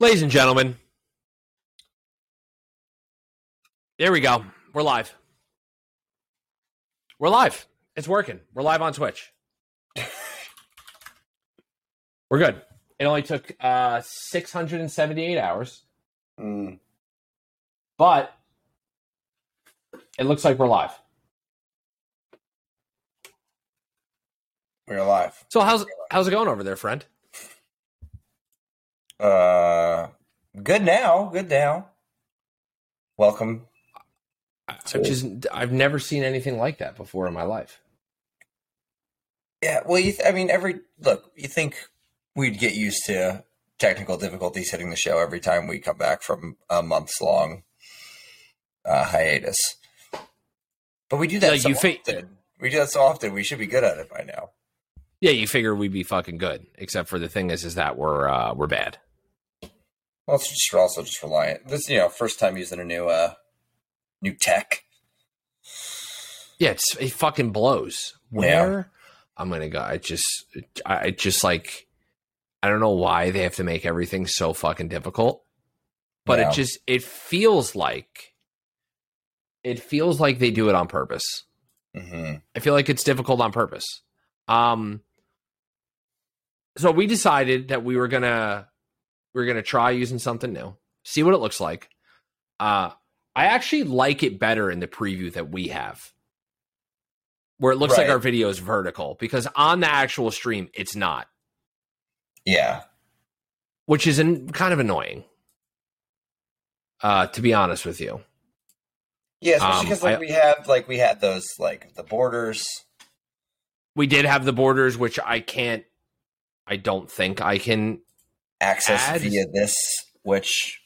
Ladies and gentlemen, there we go. We're live. We're live. It's working. We're live on Twitch. We're good. It only took 678 hours. But it looks like we're live. We're live. So how's it going over there, friend? Good now. Welcome. I've never seen anything like that before in my life. Yeah, well, you think we'd get used to technical difficulties hitting the show every time we come back from a months long hiatus, but we do that often. We do that so often. We should be good at it by now. Yeah, you figure we'd be fucking good, except for the thing is that we're bad. Well, it's just also just reliant. This, first time using a new tech. Yeah, it fucking blows. Where? Yeah. I'm gonna go. I don't know why they have to make everything so fucking difficult, but yeah. It feels like they do it on purpose. Mm-hmm. I feel like it's difficult on purpose. So we decided that we were gonna try using something new, see what it looks like. I actually like it better in the preview that we have, where it looks like our video is vertical, because on the actual stream, it's not. Yeah. Which is kind of annoying, to be honest with you. Yeah, especially because we had the borders. We did have the borders, which I don't think I can access via this, which,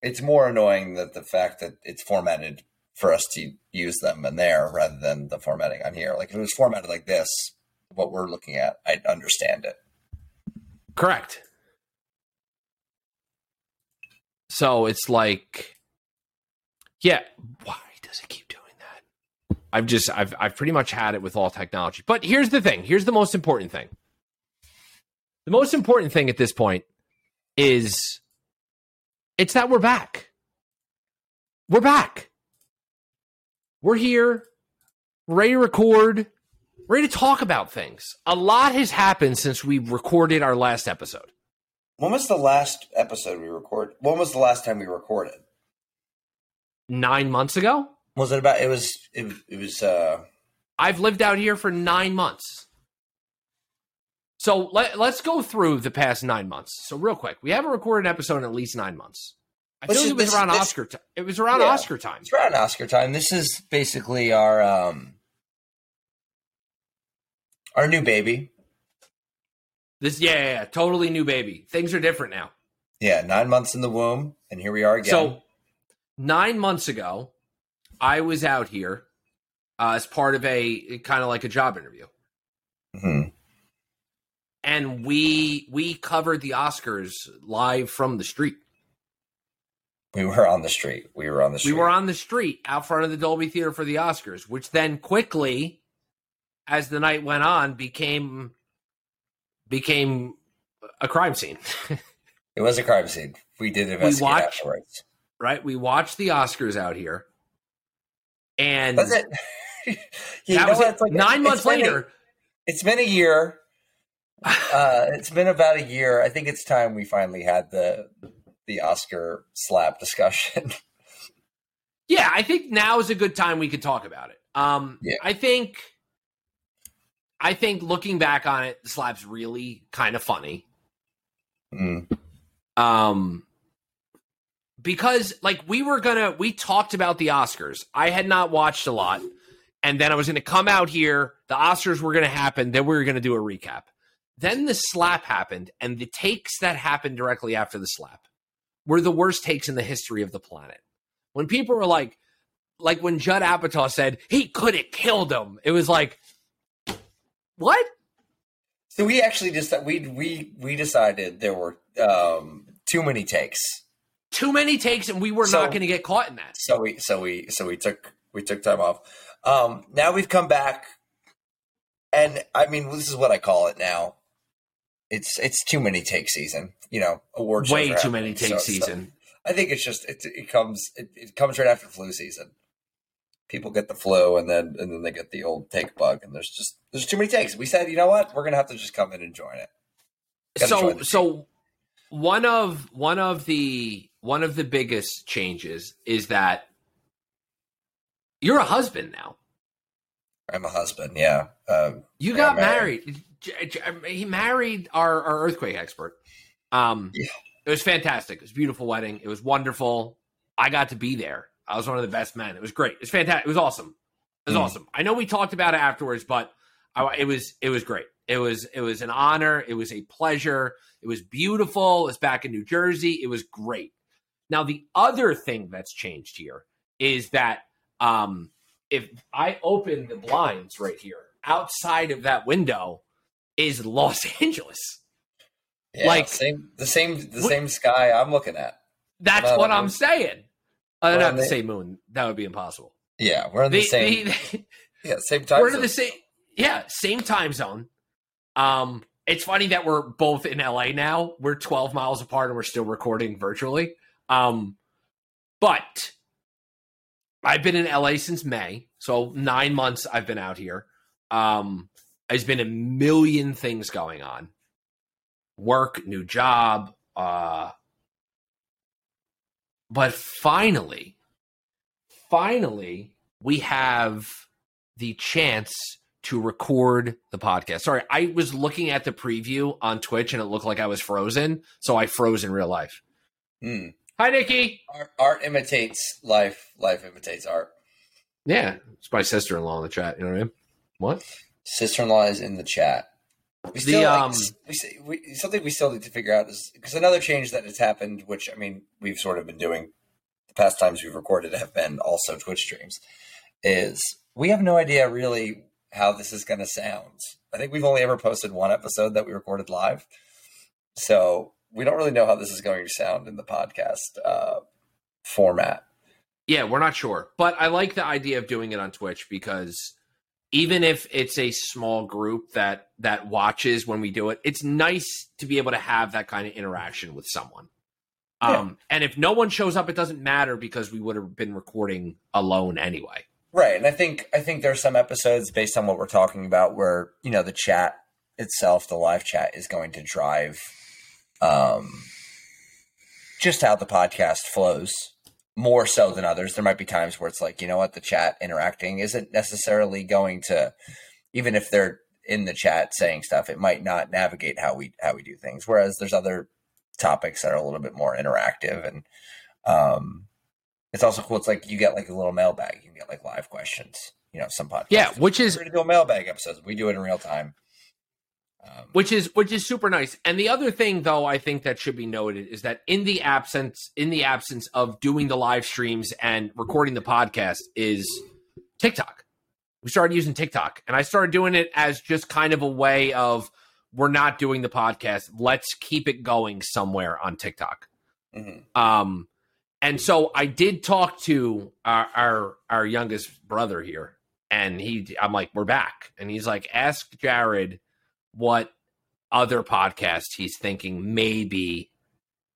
it's more annoying that the fact that it's formatted for us to use them in there rather than the formatting on here. Like, if it was formatted like this, what we're looking at, I'd understand it. Correct. So it's like, yeah, why does it keep doing that? I've pretty much had it with all technology. But here's the thing. Here's the most important thing. The most important thing at this point is... it's that we're back. We're back. We're here, ready to record, ready to talk about things. A lot has happened since we recorded our last episode. When was the last episode we recorded? When was the last time we recorded? 9 months ago? Was it about... I've lived out here for 9 months. So let's go through the past 9 months. So real quick, we haven't recorded an episode in at least 9 months. It was around Oscar time. It's around Oscar time. This is basically our new baby. This, totally new baby. Things are different now. Yeah, 9 months in the womb, and here we are again. So 9 months ago, I was out here as part of a kind of like a job interview. Mm-hmm. And we covered the Oscars live from the street. We were on the street out front of the Dolby Theater for the Oscars, which then quickly, as the night went on, became a crime scene. It was a crime scene. We did investigate afterwards. Right? We watched the Oscars out here. And that's it. It's like 9 months later. It's been a year. It's been about a year. I think it's time we finally had the Oscar slap discussion. Yeah, I think now is a good time we could talk about it. I think looking back on it, the slap's really kind of funny. Mm. Because we talked about the Oscars. I had not watched a lot, and then I was going to come out here. The Oscars were going to happen. Then we were going to do a recap. Then the slap happened, and the takes that happened directly after the slap were the worst takes in the history of the planet. When people were like when Judd Apatow said, he could have killed him, it was like, what? So we actually just, we decided there were too many takes. Too many takes, and we were not going to get caught in that. So we took time off. Now we've come back, and I mean, this is what I call it now. it's too many take season, you know, awards. Way too many take season. I think it's just, it comes right after flu season. People get the flu and then they get the old take bug, and there's too many takes. We said, you know what, we're going to have to just come in and join it. So one of the biggest changes is that you're a husband now. I'm a husband. Yeah. You got married. He married our earthquake expert. Yeah. It was fantastic. It was a beautiful wedding. It was wonderful. I got to be there. I was one of the best men. It was great. It was fantastic. It was awesome. It was awesome. I know we talked about it afterwards, but it was great. It was an honor. It was a pleasure. It was beautiful. It was back in New Jersey. It was great. Now, the other thing that's changed here is that if I open the blinds right here, outside of that window is Los Angeles. Yeah, like the same sky I'm looking at. That's what I'm saying. Not the same moon. That would be impossible. Yeah, we're in the same. Same time. We're in the same. Yeah, same time zone. It's funny that we're both in LA now. We're 12 miles apart and we're still recording virtually. But I've been in LA since May, so 9 months I've been out here. There's been a million things going on. Work, new job. But finally, we have the chance to record the podcast. Sorry, I was looking at the preview on Twitch and it looked like I was frozen, so I froze in real life. Hi, Nikki. Art imitates life. Life imitates art. Yeah, it's my sister-in-law in the chat. You know what I mean? What? Sister-in-law is in the chat. Something we still need to figure out is, because another change that has happened, which, I mean, we've sort of been doing the past times we've recorded have been also Twitch streams, is we have no idea really how this is going to sound. I think we've only ever posted one episode that we recorded live. So we don't really know how this is going to sound in the podcast format. Yeah, we're not sure. But I like the idea of doing it on Twitch, because even if it's a small group that watches when we do it, it's nice to be able to have that kind of interaction with someone. And if no one shows up, it doesn't matter, because we would have been recording alone anyway. Right. And I think there are some episodes based on what we're talking about where, you know, the chat itself, the live chat is going to drive just how the podcast flows, more so than others. There might be times where it's like, you know what, the chat interacting isn't necessarily going to, even if they're in the chat saying stuff, it might not navigate how we do things. Whereas there's other topics that are a little bit more interactive, and it's also cool. It's like you get like a little mailbag. You can get like live questions, you know, some podcasts. Yeah, which is, we're going to do a mailbag episode. We do it in real time. Which is super nice. And the other thing, though, I think that should be noted is that in the absence of doing the live streams and recording the podcast is TikTok. We started using TikTok, and I started doing it as just kind of a way of, we're not doing the podcast, let's keep it going somewhere on TikTok. And so I did talk to our youngest brother here, and I'm like, we're back. And he's like, ask Jared what other podcast he's thinking maybe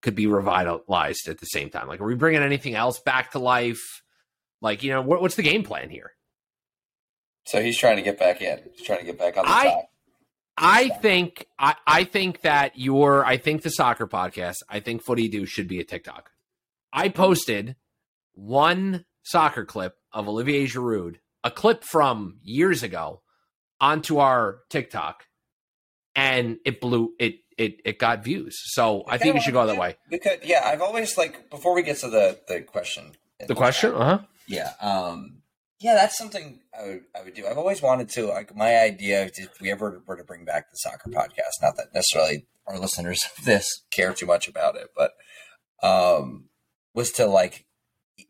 could be revitalized at the same time. Like, are we bringing anything else back to life? Like, you know, what's the game plan here? So he's trying to get back in. He's trying to get back on the top. I think the soccer podcast, I think Footy Do, should be a TikTok. I posted one soccer clip of Olivier Giroud, a clip from years ago, onto our TikTok, and it got views. So I think we should go that way. Yeah, I've always, like, before we get to the question. The question? Uh-huh. Yeah. Yeah, that's something I would do. I've always wanted to, like, my idea, if we ever were to bring back the soccer podcast, not that necessarily our listeners of this care too much about it, but was to, like,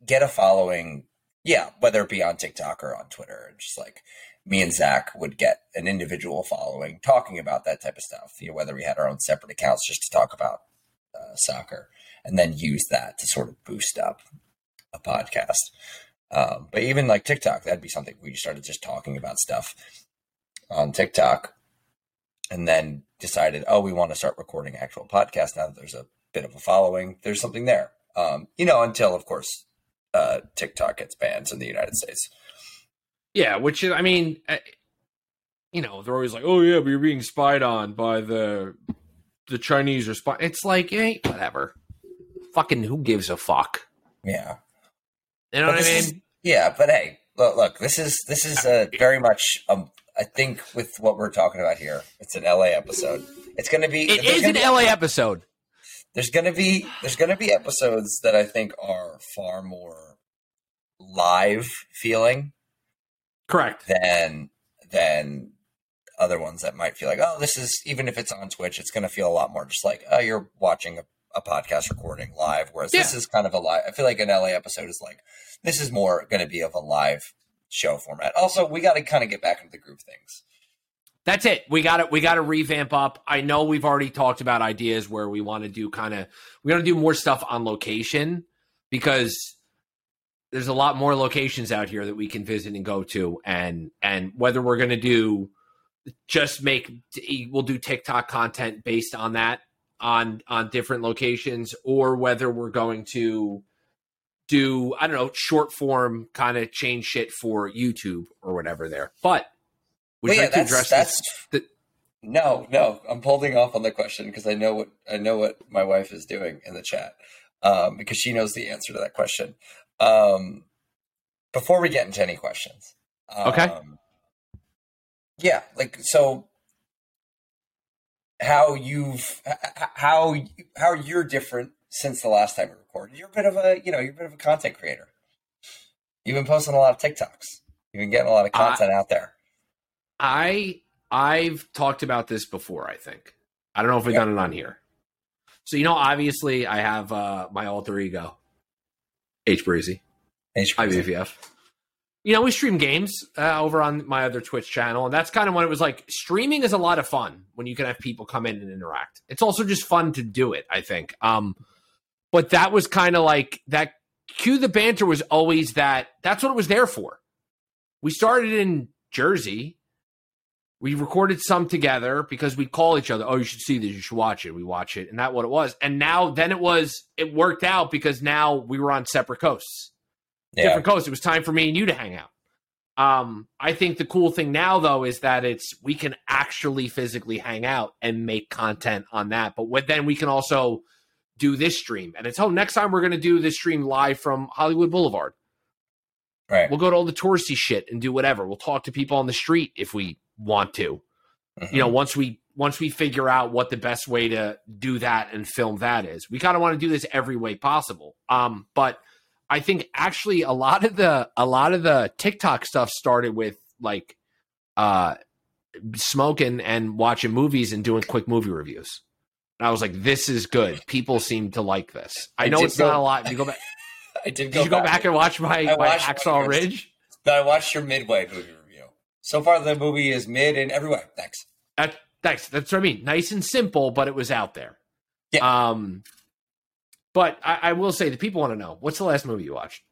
get a following, yeah, whether it be on TikTok or on Twitter, and just, like, me and Zach would get an individual following talking about that type of stuff, you know, whether we had our own separate accounts just to talk about soccer, and then use that to sort of boost up a podcast. But even like TikTok, that'd be something we started just talking about stuff on TikTok. and then decided, oh, we want to start recording actual podcasts now that there's a bit of a following. There's something there, until, of course, TikTok gets banned in the United States. Yeah, which is, I mean, they're always like, oh, yeah, but you're being spied on by the Chinese or spy. It's like, hey, whatever. Fucking who gives a fuck? Yeah. You know what I mean? But hey, look, this is very much, I think, with what we're talking about here, it's an LA episode. It's going to be... It is an LA episode. There's going to be episodes that I think are far more live feeling. Correct. Than other ones that might feel like, oh, this is, even if it's on Twitch, it's going to feel a lot more just like, oh, you're watching a podcast recording live, whereas this is kind of a live. I feel like an LA episode is like, this is more going to be of a live show format. Also, we got to kind of get back into the groove things. That's it. We got to revamp up. I know we've already talked about ideas where we want to do we want to do more stuff on location, because there's a lot more locations out here that we can visit and go to. And whether we're going to do we'll do TikTok content based on that, on different locations, or whether we're going to do, I don't know, short form kind of change shit for YouTube or whatever there. But would you like to address this? No, I'm holding off on the question because I know what my wife is doing in the chat, because she knows the answer to that question. Before we get into any questions, okay. So how you're different since the last time we recorded. You're a bit of a content creator. You've been posting a lot of TikToks. You've been getting a lot of content out there. I've talked about this before, I think. I don't know if we've done it on here. So, obviously I have, my alter ego, H Breezy. IBFF. We stream games over on my other Twitch channel, and that's kind of when it was like, streaming is a lot of fun when you can have people come in and interact. It's also just fun to do it, I think. But that was kind of like, that cue the banter was always that's what it was there for. We started in Jersey. We recorded some together because we call each other, oh, you should see this, you should watch it. We watch it, and that's what it was. And it worked out because now we were on separate coasts. Yeah. Different coasts. It was time for me and you to hang out. I think the cool thing now, though, is that we can actually physically hang out and make content on that. But then we can also do this stream. And next time we're going to do this stream live from Hollywood Boulevard. Right. We'll go to all the touristy shit and do whatever. We'll talk to people on the street if we want to, once we figure out what the best way to do that and film that is. We kind of want to do this every way possible. But I think actually a lot of the TikTok stuff started with like smoking and watching movies and doing quick movie reviews. And I was like, this is good. People seem to like this. I know it's not a lot. You go back. I did. Did you go back and watch my Hacksaw Ridge? No, I watched your Midway movie review. So far, the movie is mid in every way. Thanks. Thanks. That's what I mean. Nice and simple, but it was out there. Yeah. But I will say, the people want to know, what's the last movie you watched?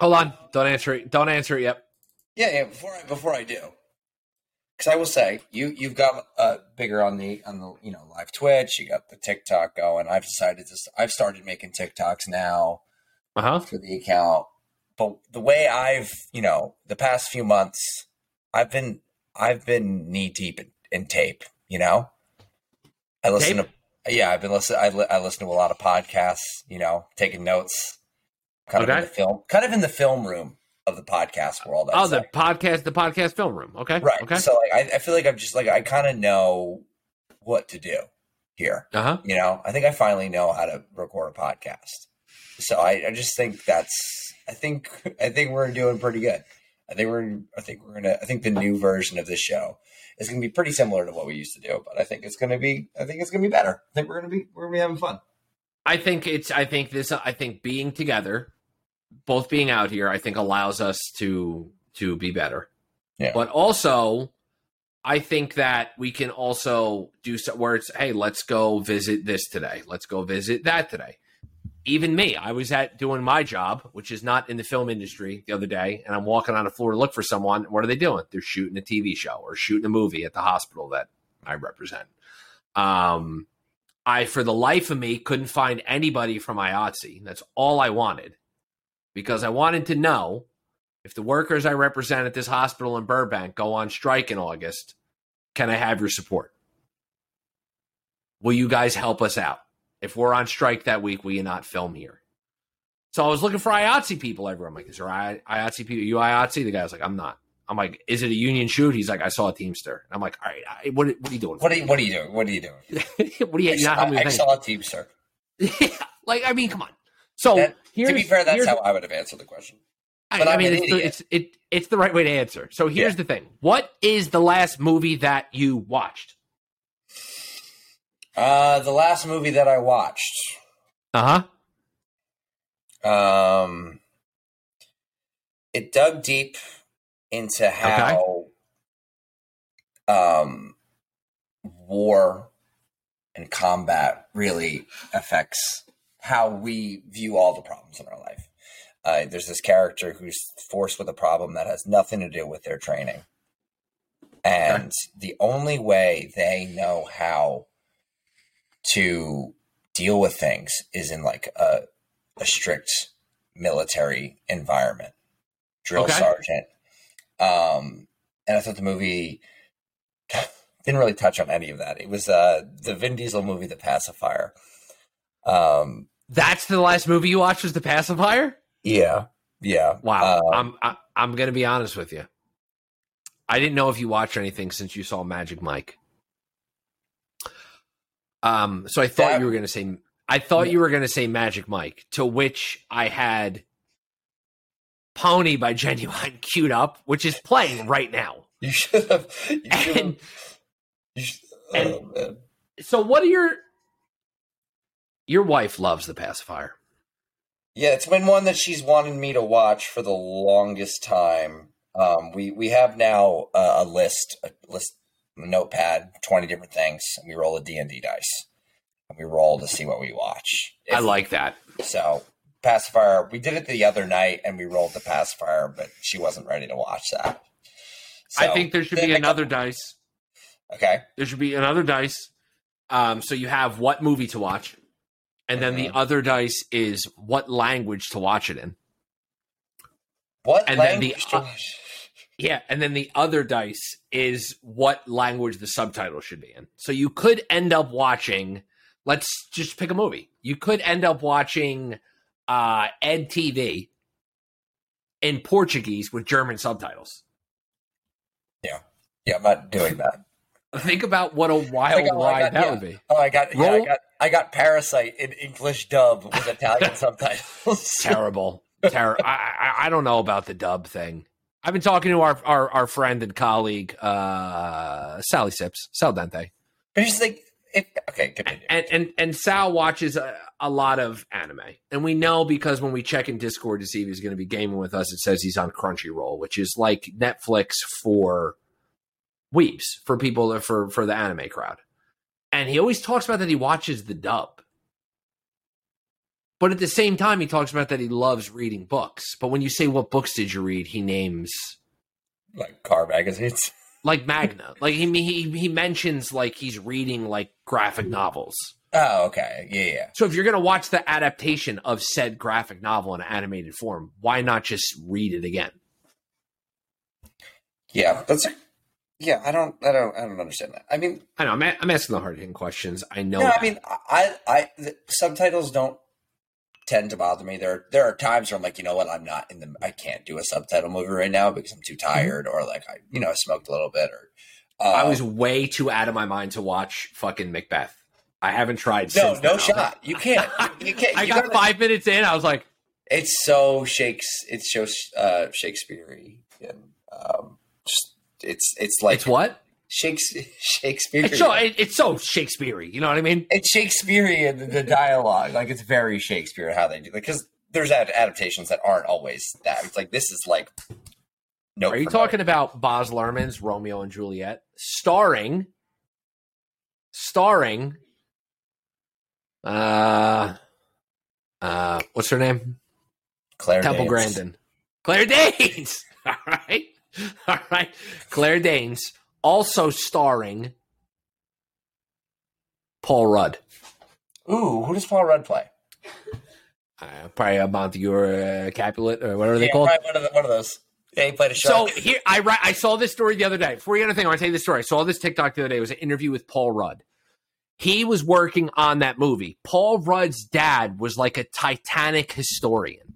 Hold on. Don't answer it yet. Yeah. Before I do, because I will say, you've got bigger on the live Twitch. You got the TikTok going. I've started making TikToks now for the account. But the way the past few months, I've been knee deep in tape. I listen tape? I've been listening. I listen to a lot of podcasts. Taking notes, kind of in the film room of the podcast world. The podcast film room. Okay, right. Okay. So I feel like I'm just like, I kind of know what to do here. I think I finally know how to record a podcast. So I just think I think we're doing pretty good. I think the new version of this show is going to be pretty similar to what we used to do, but I think it's going to be better. I think we're going to be having fun. I think being together, both being out here, I think allows us to be better. Yeah. But also I think that we can also do so where it's, hey, let's go visit this today. Let's go visit that today. Even me, I was at doing my job, which is not in the film industry, the other day, and I'm walking on a floor to look for someone. What are they doing? They're shooting a TV show or shooting a movie at the hospital that I represent. I, for the life of me, couldn't find anybody from IATSE. That's all I wanted, because I wanted to know if the workers I represent at this hospital in Burbank go on strike in August, can I have your support? Will you guys help us out? If we're on strike that week, we cannot film here. So I was looking for IATSE people everywhere. I'm like, is there IATSE people? Are you IATSE? The guy's like, I'm not. I'm like, is it a union shoot? He's like, I saw a Teamster. And I'm like, all right, what are you doing? What are you doing? I saw a Teamster. Like, I mean, come on. So that, to be fair, that's how I would have answered the question. But I mean, it's the right way to answer. So here's the thing. What is the last movie that you watched? The last movie that I watched. It dug deep into how war and combat really affects how we view all the problems in our life. There's this character who's forced with a problem that has nothing to do with their training. And the only way they know how to deal with things is in like a strict military environment, drill sergeant. And I thought the movie didn't really touch on any of that. It was the Vin Diesel movie, The Pacifier. That's the last movie you watched was The Pacifier? Yeah. Yeah. Wow. I'm going to be honest with you. I didn't know if you watched anything since you saw Magic Mike. So I thought you were going to say, Magic Mike, to which I had Pony by Genuine queued up, which is playing right now. You should have. You should have, man. So what are your wife loves The Pacifier. Yeah. It's been one that she's wanted me to watch for the longest time. We have now a list, notepad, 20 different things, and we roll a D&D dice and we roll to see what we watch. I like that. So Pacifier, we did it the other night and we rolled the Pacifier, but she wasn't ready to watch that. So, I think there should be another dice. Okay. There should be another dice. So you have what movie to watch, and then the other dice is what language to watch it in. And then the other dice is what language the subtitle should be in. So you could end up watching, let's just pick a movie. You could end up watching EdTV in Portuguese with German subtitles. Yeah. Yeah, I'm not doing that. Think about what a wild ride that would be. Oh, I got Parasite in English dub with Italian subtitles. Terrible. I don't know about the dub thing. I've been talking to our friend and colleague, Sally Sips, Sal Dante. But he's like, continue. And Sal watches a lot of anime. And we know because when we check in Discord to see if he's going to be gaming with us, it says he's on Crunchyroll, which is like Netflix for weebs, for people, for the anime crowd. And he always talks about that he watches the dub. But at the same time, he talks about that he loves reading books. But when you say, what books did you read? He names... like car magazines? Like Magna. Like he mentions like he's reading like graphic novels. Oh, okay. Yeah. So if you're going to watch the adaptation of said graphic novel in an animated form, why not just read it again? Yeah. I don't understand that. I mean... I know. I'm asking the hard-hitting questions. I know. No, I mean, the subtitles don't tend to bother me. There are times where I'm like, you know what, I can't do a subtitle movie right now because I'm too tired, or like I smoked a little bit, or I was way too out of my mind to watch fucking Macbeth. I haven't tried since. No shot. You can't. You can't. I got 5 minutes in, I was like, it's so Shakespearean. It's what? Shakespearean. It's so Shakespearean. You know what I mean? It's Shakespearean, the dialogue. Like, it's very Shakespearean how they do it. Because there's adaptations that aren't always that. It's like, this is like... no. Are you talking about Baz Luhrmann's Romeo and Juliet? Starring... What's her name? Claire Temple Danes. Grandin. Claire Danes. All right. Claire Danes, also starring Paul Rudd. Ooh, who does Paul Rudd play? Probably a Montague or Capulet or whatever they call it. One of those. Yeah, he played a shark. So here, I saw this story the other day. Before you get anything, I want to tell you this story. I saw this TikTok the other day. It was an interview with Paul Rudd. He was working on that movie. Paul Rudd's dad was like a Titanic historian.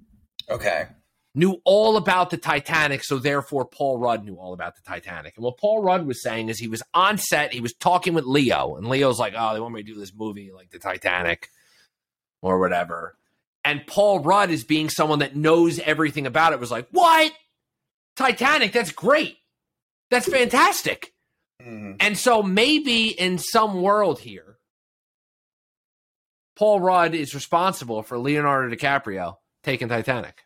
Okay. Knew all about the Titanic, so therefore Paul Rudd knew all about the Titanic. And what Paul Rudd was saying is he was on set. He was talking with Leo, and Leo's like, oh, they want me to do this movie like the Titanic or whatever. And Paul Rudd, is being someone that knows everything about it, was like, what? Titanic, that's great. That's fantastic. Mm-hmm. And so maybe in some world here, Paul Rudd is responsible for Leonardo DiCaprio taking Titanic.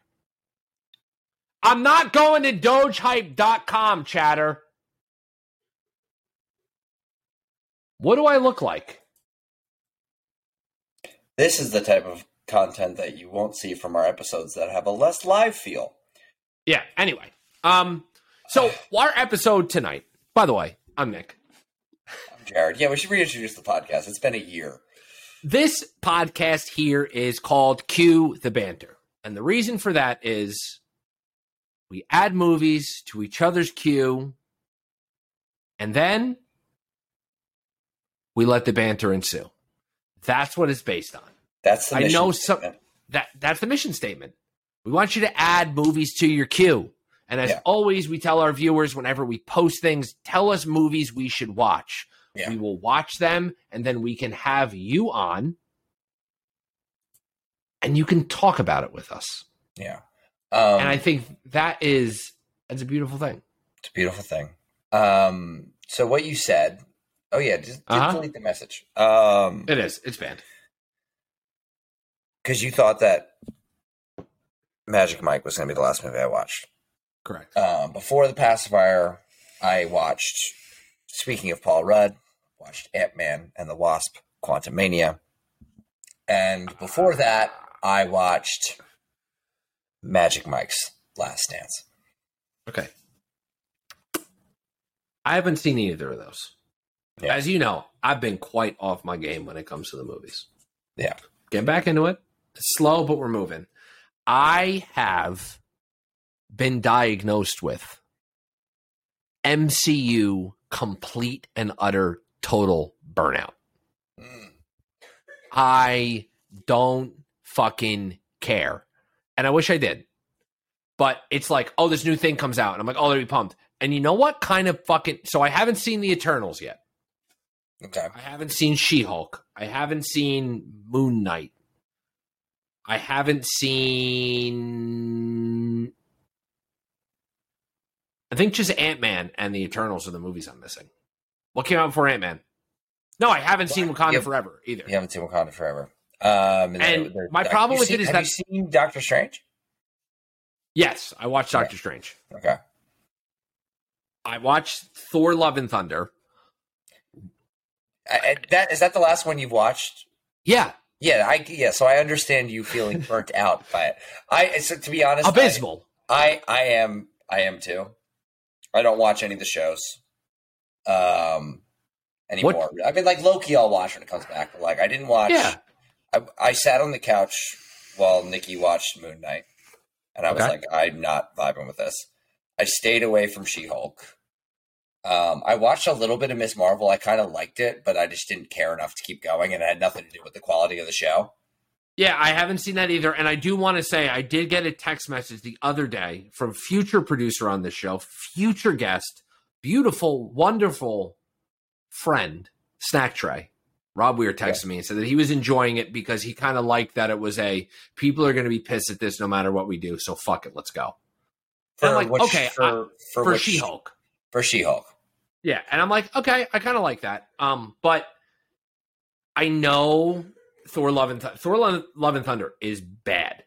I'm not going to dogehype.com, chatter. What do I look like? This is the type of content that you won't see from our episodes that have a less live feel. Yeah, anyway. So our episode tonight, by the way, I'm Nick. I'm Jared. Yeah, we should reintroduce the podcast. It's been a year. This podcast here is called Cue the Banter. And the reason for that is we add movies to each other's queue, and then we let the banter ensue. That's what it's based on. That's the mission statement. That's the mission statement. We want you to add movies to your queue. And as always, we tell our viewers whenever we post things, tell us movies we should watch. Yeah. We will watch them, and then we can have you on, and you can talk about it with us. Yeah. And I think that's a beautiful thing. It's a beautiful thing. So what you said, just delete the message. It is. It's banned. Because you thought that Magic Mike was going to be the last movie I watched. Correct. Before The Pacifier, I watched, speaking of Paul Rudd, watched Ant-Man and the Wasp, Quantumania. And before that, I watched Magic Mike's Last Dance. Okay. I haven't seen either of those. Yeah. As you know, I've been quite off my game when it comes to the movies. Yeah. Get back into it. It's slow, but we're moving. I have been diagnosed with MCU complete and utter total burnout. Mm. I don't fucking care. And I wish I did. But it's like, oh, this new thing comes out. And I'm like, oh, they'll be pumped. And you know what kind of fucking... So I haven't seen The Eternals yet. Okay. I haven't seen She-Hulk. I haven't seen Moon Knight. I haven't seen... I think just Ant-Man and The Eternals are the movies I'm missing. What came out before Ant-Man? No, I haven't seen Wakanda Forever either. You haven't seen Wakanda Forever. And my problem with it is that... Have you seen Doctor Strange? Yes, I watched Doctor Strange. Okay. I watched Thor Love and Thunder. Is that the last one you've watched? Yeah. Yeah, so I understand you feeling burnt out by it. So to be honest... Abysmal. I am too. I don't watch any of the shows anymore. I mean, like Loki I'll watch when it comes back. But like I didn't watch... Yeah. I sat on the couch while Nikki watched Moon Knight, and I was like, I'm not vibing with this. I stayed away from She-Hulk. I watched a little bit of Ms. Marvel. I kind of liked it, but I just didn't care enough to keep going, and it had nothing to do with the quality of the show. Yeah, I haven't seen that either, and I do want to say I did get a text message the other day from future producer on this show, future guest, beautiful, wonderful friend, Snack Tray. Rob Weir texted me and said that he was enjoying it because he kind of liked that it was people are going to be pissed at this no matter what we do, so fuck it, let's go. For She-Hulk. For She-Hulk. Yeah, and I'm like, okay, I kind of like that. But I know Thor Love and Thunder is bad.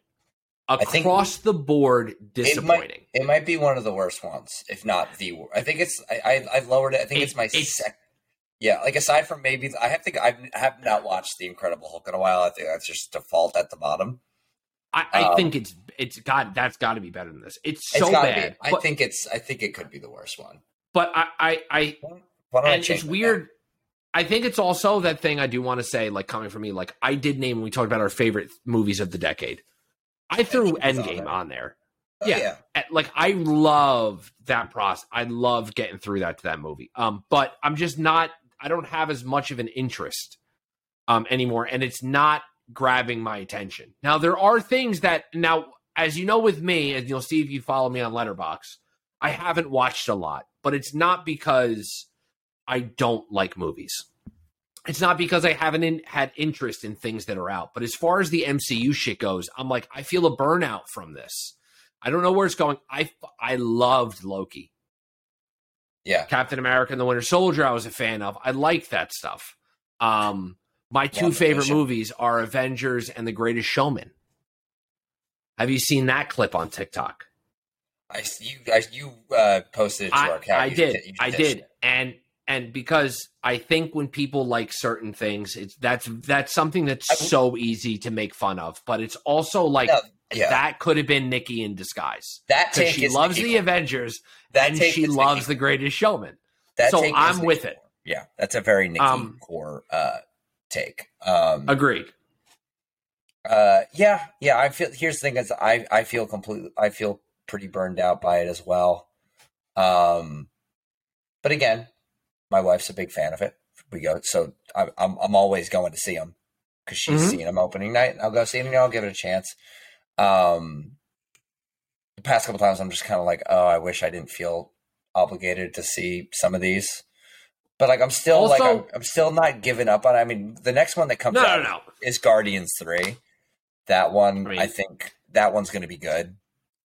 Across the board, disappointing. It might be one of the worst ones, if not the worst. I think it's, I lowered it. I think it's my second. Yeah, like aside from maybe I have not watched The Incredible Hulk in a while. I think that's just default at the bottom. I think it's got that's got to be better than this. It's so bad. But, I think it could be the worst one. But it's weird. That? I think it's also that thing I do want to say, like coming from me, like I did name when we talked about our favorite movies of the decade. I threw Endgame on there. Oh, yeah. Like I love that process. I love getting through that to that movie. But I'm just not, I don't have as much of an interest anymore. And it's not grabbing my attention. Now there are things that now, as you know, with me, and you'll see if you follow me on Letterboxd, I haven't watched a lot, but it's not because I don't like movies. It's not because I haven't had interest in things that are out. But as far as the MCU shit goes, I'm like, I feel a burnout from this. I don't know where it's going. I loved Loki. Yeah. Captain America and the Winter Soldier I was a fan of. I like that stuff. My two favorite movies are Avengers and The Greatest Showman. Have you seen that clip on TikTok? You posted it to our account. I did. And because I think when people like certain things, that's something that's so easy to make fun of. But it's also like that could have been Nikki in disguise. That take she loves Nikki the Avengers that and she loves Nikki. The Greatest Showman. That so I'm with Nikki it. Core. Yeah, that's a very Nikki core take. Agreed. Yeah. I feel. Here's the thing: is I feel completely. I feel pretty burned out by it as well. But again. My wife's a big fan of it. We go, so I'm always going to see them because she's seen them opening night. I'll go see them. I'll give it a chance. The past couple times, I'm just kind of like, oh, I wish I didn't feel obligated to see some of these. But like, I'm still also, like, I'm still not giving up on. It. I mean, the next one that comes out is Guardians 3. That one, I think that one's going to be good.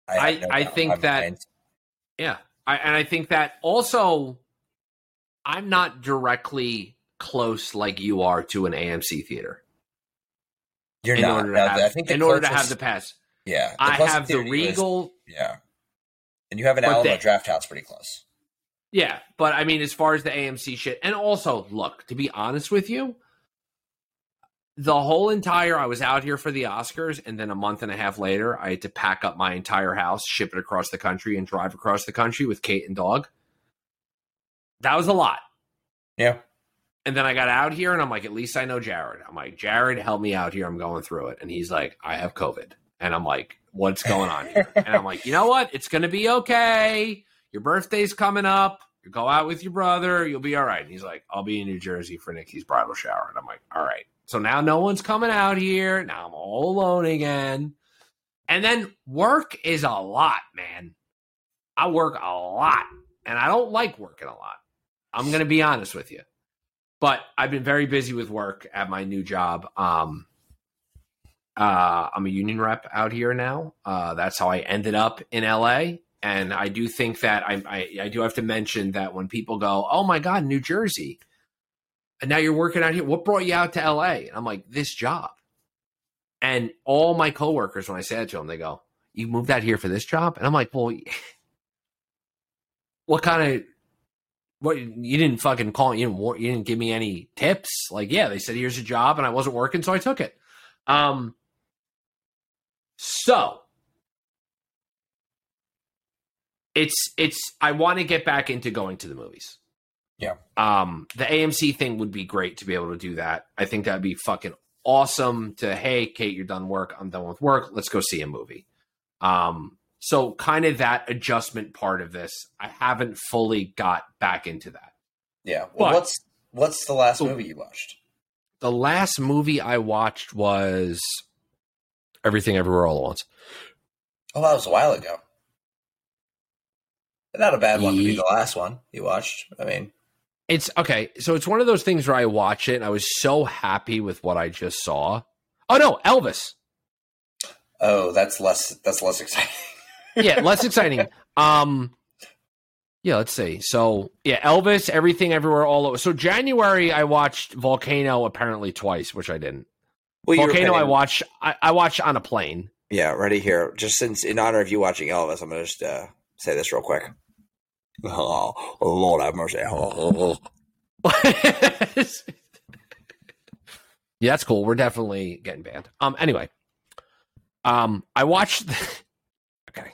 I think that also. I'm not directly close like you are to an AMC theater. You're in not. Order to no, have, I think in closest, order to have the pass. Yeah. I have the Regal. Yeah. And you have an Alamo Drafthouse pretty close. Yeah. But I mean, as far as the AMC shit, and also, look, to be honest with you, the whole entire, I was out here for the Oscars, and then a month and a half later, I had to pack up my entire house, ship it across the country, and drive across the country with Kate and dog. That was a lot. Yeah. And then I got out here and I'm like, at least I know Jared. I'm like, Jared, help me out here. I'm going through it. And he's like, I have COVID. And I'm like, what's going on here? And I'm like, you know what? It's going to be okay. Your birthday's coming up. You go out with your brother. You'll be all right. And he's like, I'll be in New Jersey for Nikki's bridal shower. And I'm like, all right. So now no one's coming out here. Now I'm all alone again. And then work is a lot, man. I work a lot. And I don't like working a lot. I'm going to be honest with you, but I've been very busy with work at my new job. I'm a union rep out here now. That's how I ended up in LA. And I do think that I do have to mention that when people go, oh my God, New Jersey. And now you're working out here. What brought you out to LA? And I'm like, this job. And all my coworkers, when I say that to them, they go, you moved out here for this job? And I'm like, well, what kind of, what you didn't fucking call, you didn't give me any tips. Like, yeah, they said, here's a job and I wasn't working. So I took it. So I want to get back into going to the movies. Yeah. The AMC thing would be great to be able to do that. I think that'd be fucking awesome to, hey, Kate, you're done work. I'm done with work. Let's go see a movie. So kind of that adjustment part of this, I haven't fully got back into that. Yeah. Well, but what's the last movie you watched? The last movie I watched was Everything Everywhere All at Once. Oh, that was a while ago. Not a bad one to be the last one you watched. I mean. It's okay. So it's one of those things where I watch it and I was so happy with what I just saw. Oh, no. Elvis. Oh, that's less exciting. Yeah, less exciting. Yeah, let's see. So, yeah, Elvis, Everything, Everywhere, All Over. So, January, I watched Volcano apparently twice, which I didn't. Well, Volcano, I watched on a plane. Yeah, right here. Just since, in honor of you watching Elvis, I'm going to just say this real quick. Oh, Lord have mercy. Yeah, that's cool. We're definitely getting banned. Anyway. I watched. Okay.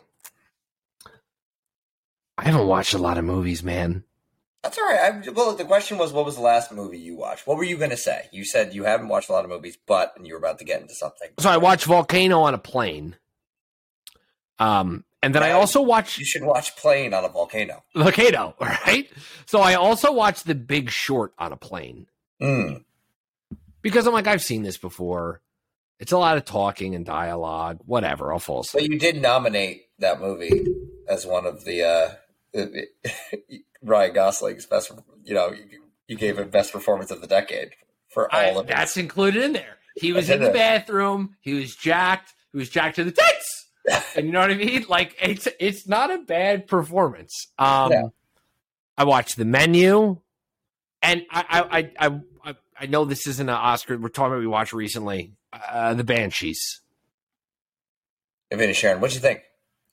I haven't watched a lot of movies, man. That's all right. Well, the question was, what was the last movie you watched? What were you going to say? You said you haven't watched a lot of movies, but and you were about to get into something. So I watched Volcano on a plane. And then I also watched... You should watch Plane on a volcano. Volcano, right? So I also watched The Big Short on a plane. Mm. Because I'm like, I've seen this before. It's a lot of talking and dialogue. Whatever, I'll fall asleep. But you did nominate that movie as one of the... Ryan Gosling's best, you know, you gave him best performance of the decade for all of it. That's included in there. He was in the bathroom. He was jacked. He was jacked to the tits. And you know what I mean? Like, it's not a bad performance. No. I watched The Menu, and I know this isn't an Oscar. We're talking about we watched recently, The Banshees. Avina Sharon, what'd you think?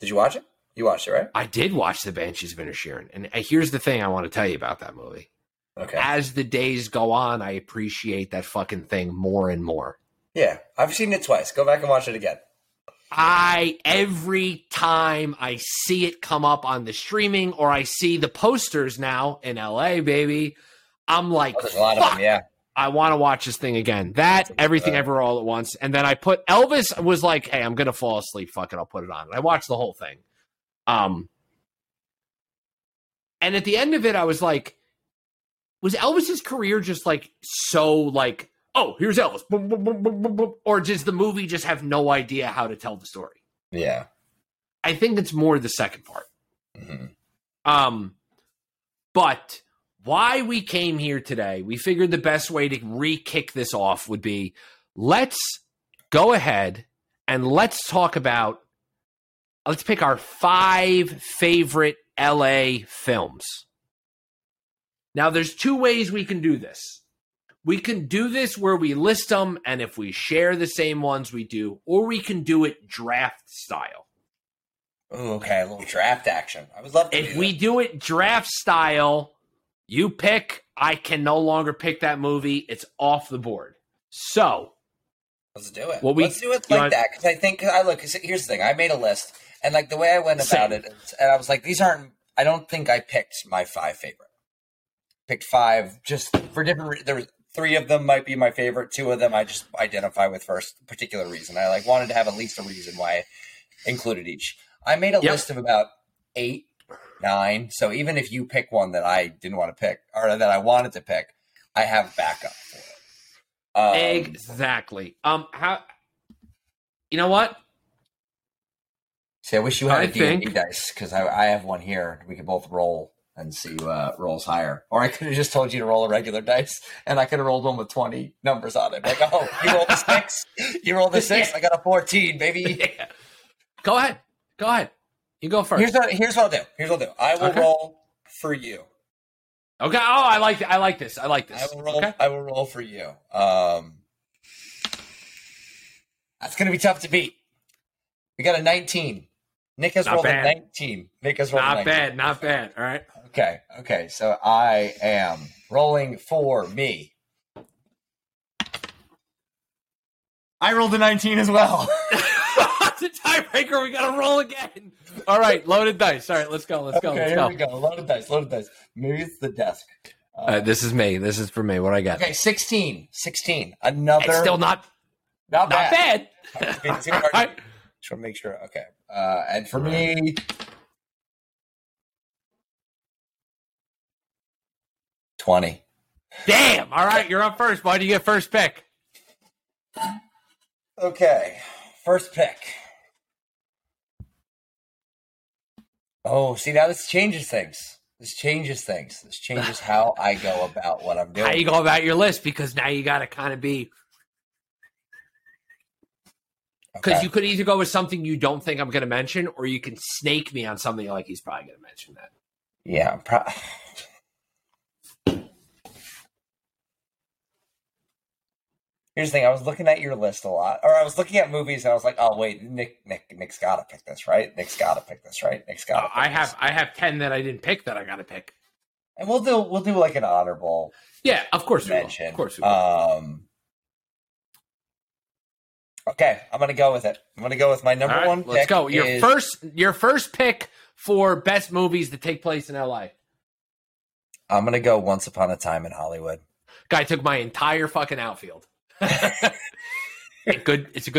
Did you watch it? You watched it, right? I did watch The Banshees of Inisherin. And here's the thing I want to tell you about that movie. Okay. As the days go on, I appreciate that fucking thing more and more. Yeah. I've seen it twice. Go back and watch it again. Every time I see it come up on the streaming or I see the posters now in LA, baby, I'm like, there's a lot of them, yeah. I want to watch this thing again. Everything Ever All at Once. And then I put Elvis was like, hey, I'm going to fall asleep. Fuck it. I'll put it on. And I watched the whole thing. And at the end of it, I was like, was Elvis's career just like, so like, oh, here's Elvis, boom, boom, boom, boom, boom, boom, or does the movie just have no idea how to tell the story? Yeah. I think it's more the second part. Mm-hmm. But why we came here today, we figured the best way to re-kick this off would be, let's go ahead and let's talk about let's pick our 5 favorite LA films. Now, there's 2 ways we can do this. We can do this where we list them, and if we share the same ones, we do. Or we can do it draft style. Oh, okay, a little draft action. I would love to. If we do it draft style, you pick. I can no longer pick that movie. It's off the board. So let's do it. Let's do it like that because I think here's the thing. I made a list. And, like, the way I went about it, and I was like, I don't think I picked my 5 favorite. Picked 5 just for different – there was 3 of them might be my favorite. 2 of them I just identify with for a particular reason. I, like, wanted to have at least a reason why I included each. I made a list of about 8, 9. So even if you pick one that I didn't want to pick or that I wanted to pick, I have backup for it. Exactly. You know what? See, I wish you had a D&D dice because I have one here. We could both roll and see who rolls higher. Or I could have just told you to roll a regular dice, and I could have rolled one with 20 numbers on it. Like, oh, you rolled a 6. You rolled a 6. Yeah. I got a 14, baby. Yeah. Go ahead. You go first. Here's what I'll do. I will roll for you. Okay. Oh, I like this. I will roll for you. That's going to be tough to beat. We got a 19. Nick has rolled a 19. Not bad, not bad. All right. Okay. So I am rolling for me. I rolled a 19 as well. It's a tiebreaker. We got to roll again. All right. Loaded dice. All right. Let's go. Here we go. Loaded dice. Maybe it's the desk. This is me. This is for me. What I got? Okay. 16. Another. It's still not bad. Not bad. Just want to make sure. Okay. And for me, 20. Damn. All right. You're up first. Why do you get first pick? Okay. First pick. Oh, see, now this changes things. This changes how I go about what I'm doing. How you go about your list, because now you got to kind of be... Because you could either go with something you don't think I'm going to mention, or you can snake me on something like he's probably going to mention that. Yeah. Here's the thing. I was looking at your list a lot. Or I was looking at movies, and I was like, oh, wait, Nick's got to pick this, right? I have 10 that I didn't pick that I got to pick. And we'll do like an honorable mention. Yeah, of course we will. Okay, I'm going to go with it. I'm going to go with my number one pick. Let's go. Your first pick for best movies to take place in LA. I'm going to go Once Upon a Time in Hollywood. Guy took my entire fucking outfield. It's a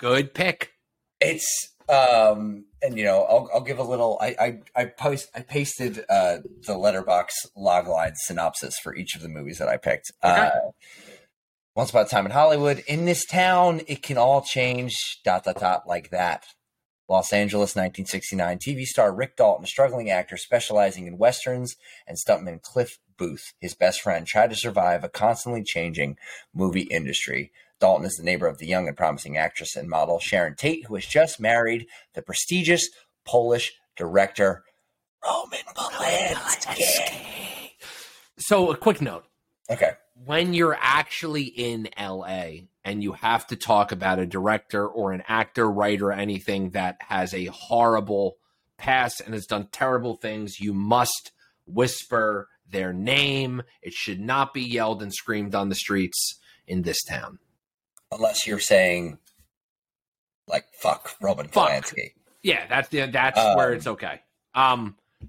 good pick. It's and you know, I'll give a little. I pasted the Letterboxd logline synopsis for each of the movies that I picked. Okay. Once Upon a Time in Hollywood. In this town, it can all change. ... like that. Los Angeles, 1969. TV star Rick Dalton, a struggling actor specializing in westerns, and stuntman Cliff Booth, his best friend, try to survive a constantly changing movie industry. Dalton is the neighbor of the young and promising actress and model Sharon Tate, who has just married the prestigious Polish director Roman Polanski. So, a quick note. Okay. When you're actually in LA and you have to talk about a director or an actor, writer, anything that has a horrible past and has done terrible things, you must whisper their name. It should not be yelled and screamed on the streets in this town. Unless you're saying, like, fuck Roman Polanski. Yeah, that's where it's okay.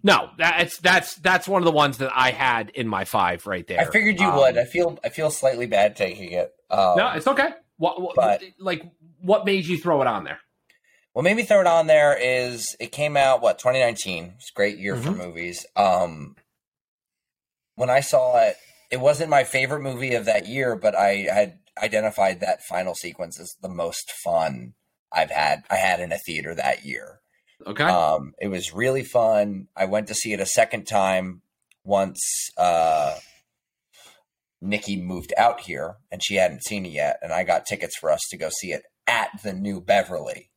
No, that's one of the ones that I had in my five right there. I figured you would. I feel slightly bad taking it. No, it's okay. What made you throw it on there? What made me throw it on there is it came out 2019. It's a great year for movies. When I saw it, it wasn't my favorite movie of that year, but I had identified that final sequence as the most fun I had in a theater that year. Okay. It was really fun. I went to see it a second time once Nikki moved out here, and she hadn't seen it yet, and I got tickets for us to go see it at the New Beverly.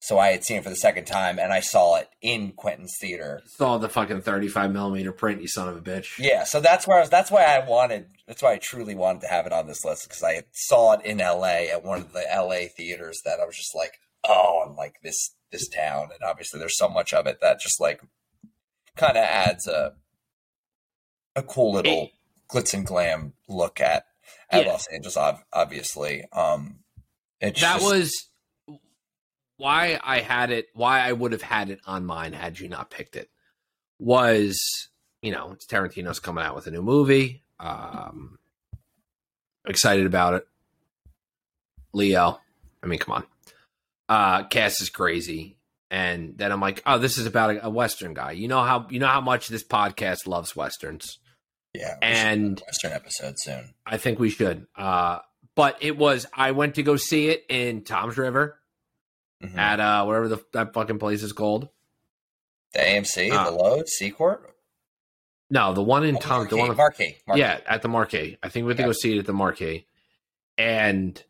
So I had seen it for the second time, and I saw it in Quentin's theater. Saw the fucking 35mm print, you son of a bitch. Yeah, so that's why I truly wanted to have it on this list, because I saw it in LA at one of the LA theaters that I was just like, oh, I'm like this town, and obviously there's so much of it that just like kind of adds a cool little glitz and glam look at Los Angeles, obviously. That was why I had it, why I would have had it on mine had you not picked it, was, you know, it's Tarantino's coming out with a new movie. Excited about it. Leo, I mean, come on. Cass is crazy, and then I'm like, oh, this is about a Western guy. You know how much this podcast loves Westerns. Yeah, and Western episode soon. I think we should. But I went to go see it in Tom's River at whatever that fucking place is called. The AMC, the Lowe's, Seacourt. No, the one in Tom's. The one in Marquee. Yeah, at the Marquee. I think we have to go see it at the Marquee, and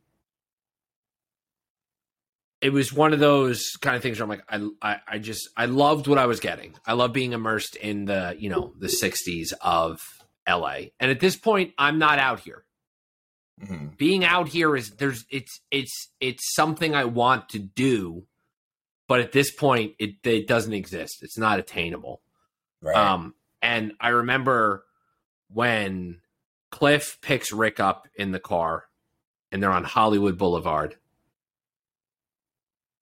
it was one of those kind of things where I'm like, I loved what I was getting. I love being immersed in the, you know, the 60s of LA. And at this point, I'm not out here. Mm-hmm. Being out here it's something I want to do, but at this point, it doesn't exist. It's not attainable. Right. And I remember when Cliff picks Rick up in the car, and they're on Hollywood Boulevard.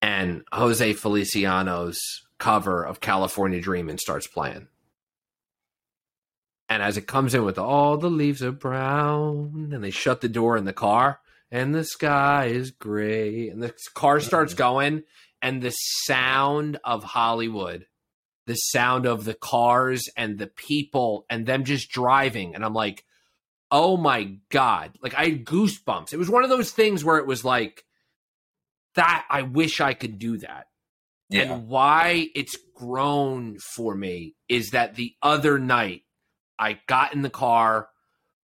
And Jose Feliciano's cover of California Dreamin' starts playing. And as it comes in with all the leaves are brown, and they shut the door in the car, and the sky is gray, and the car starts going, and the sound of Hollywood, the sound of the cars and the people and them just driving. And I'm like, oh my God. Like, I had goosebumps. It was one of those things where it was like, that I wish I could do that. Yeah. And why it's grown for me is that the other night I got in the car,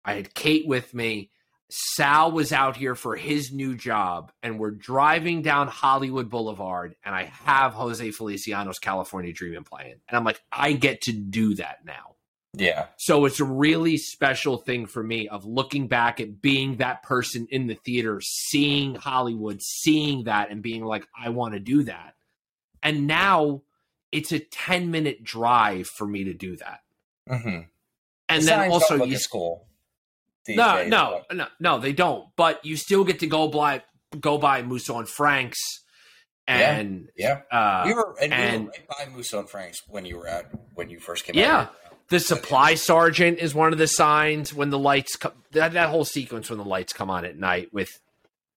I had Kate with me, Sal was out here for his new job, and we're driving down Hollywood Boulevard, and I have Jose Feliciano's California Dreamin' playing. And I'm like, I get to do that now. Yeah. So it's a really special thing for me of looking back at being that person in the theater, seeing Hollywood, seeing that, and being like, I want to do that. And now it's a 10-minute drive for me to do that. Mm-hmm. And then also you school. No, they don't. But you still get to go go by Musso and Frank's. And we were right by Musso and Frank's when you first came out. Yeah, the supply sergeant is one of the signs when the lights come. That whole sequence when the lights come on at night with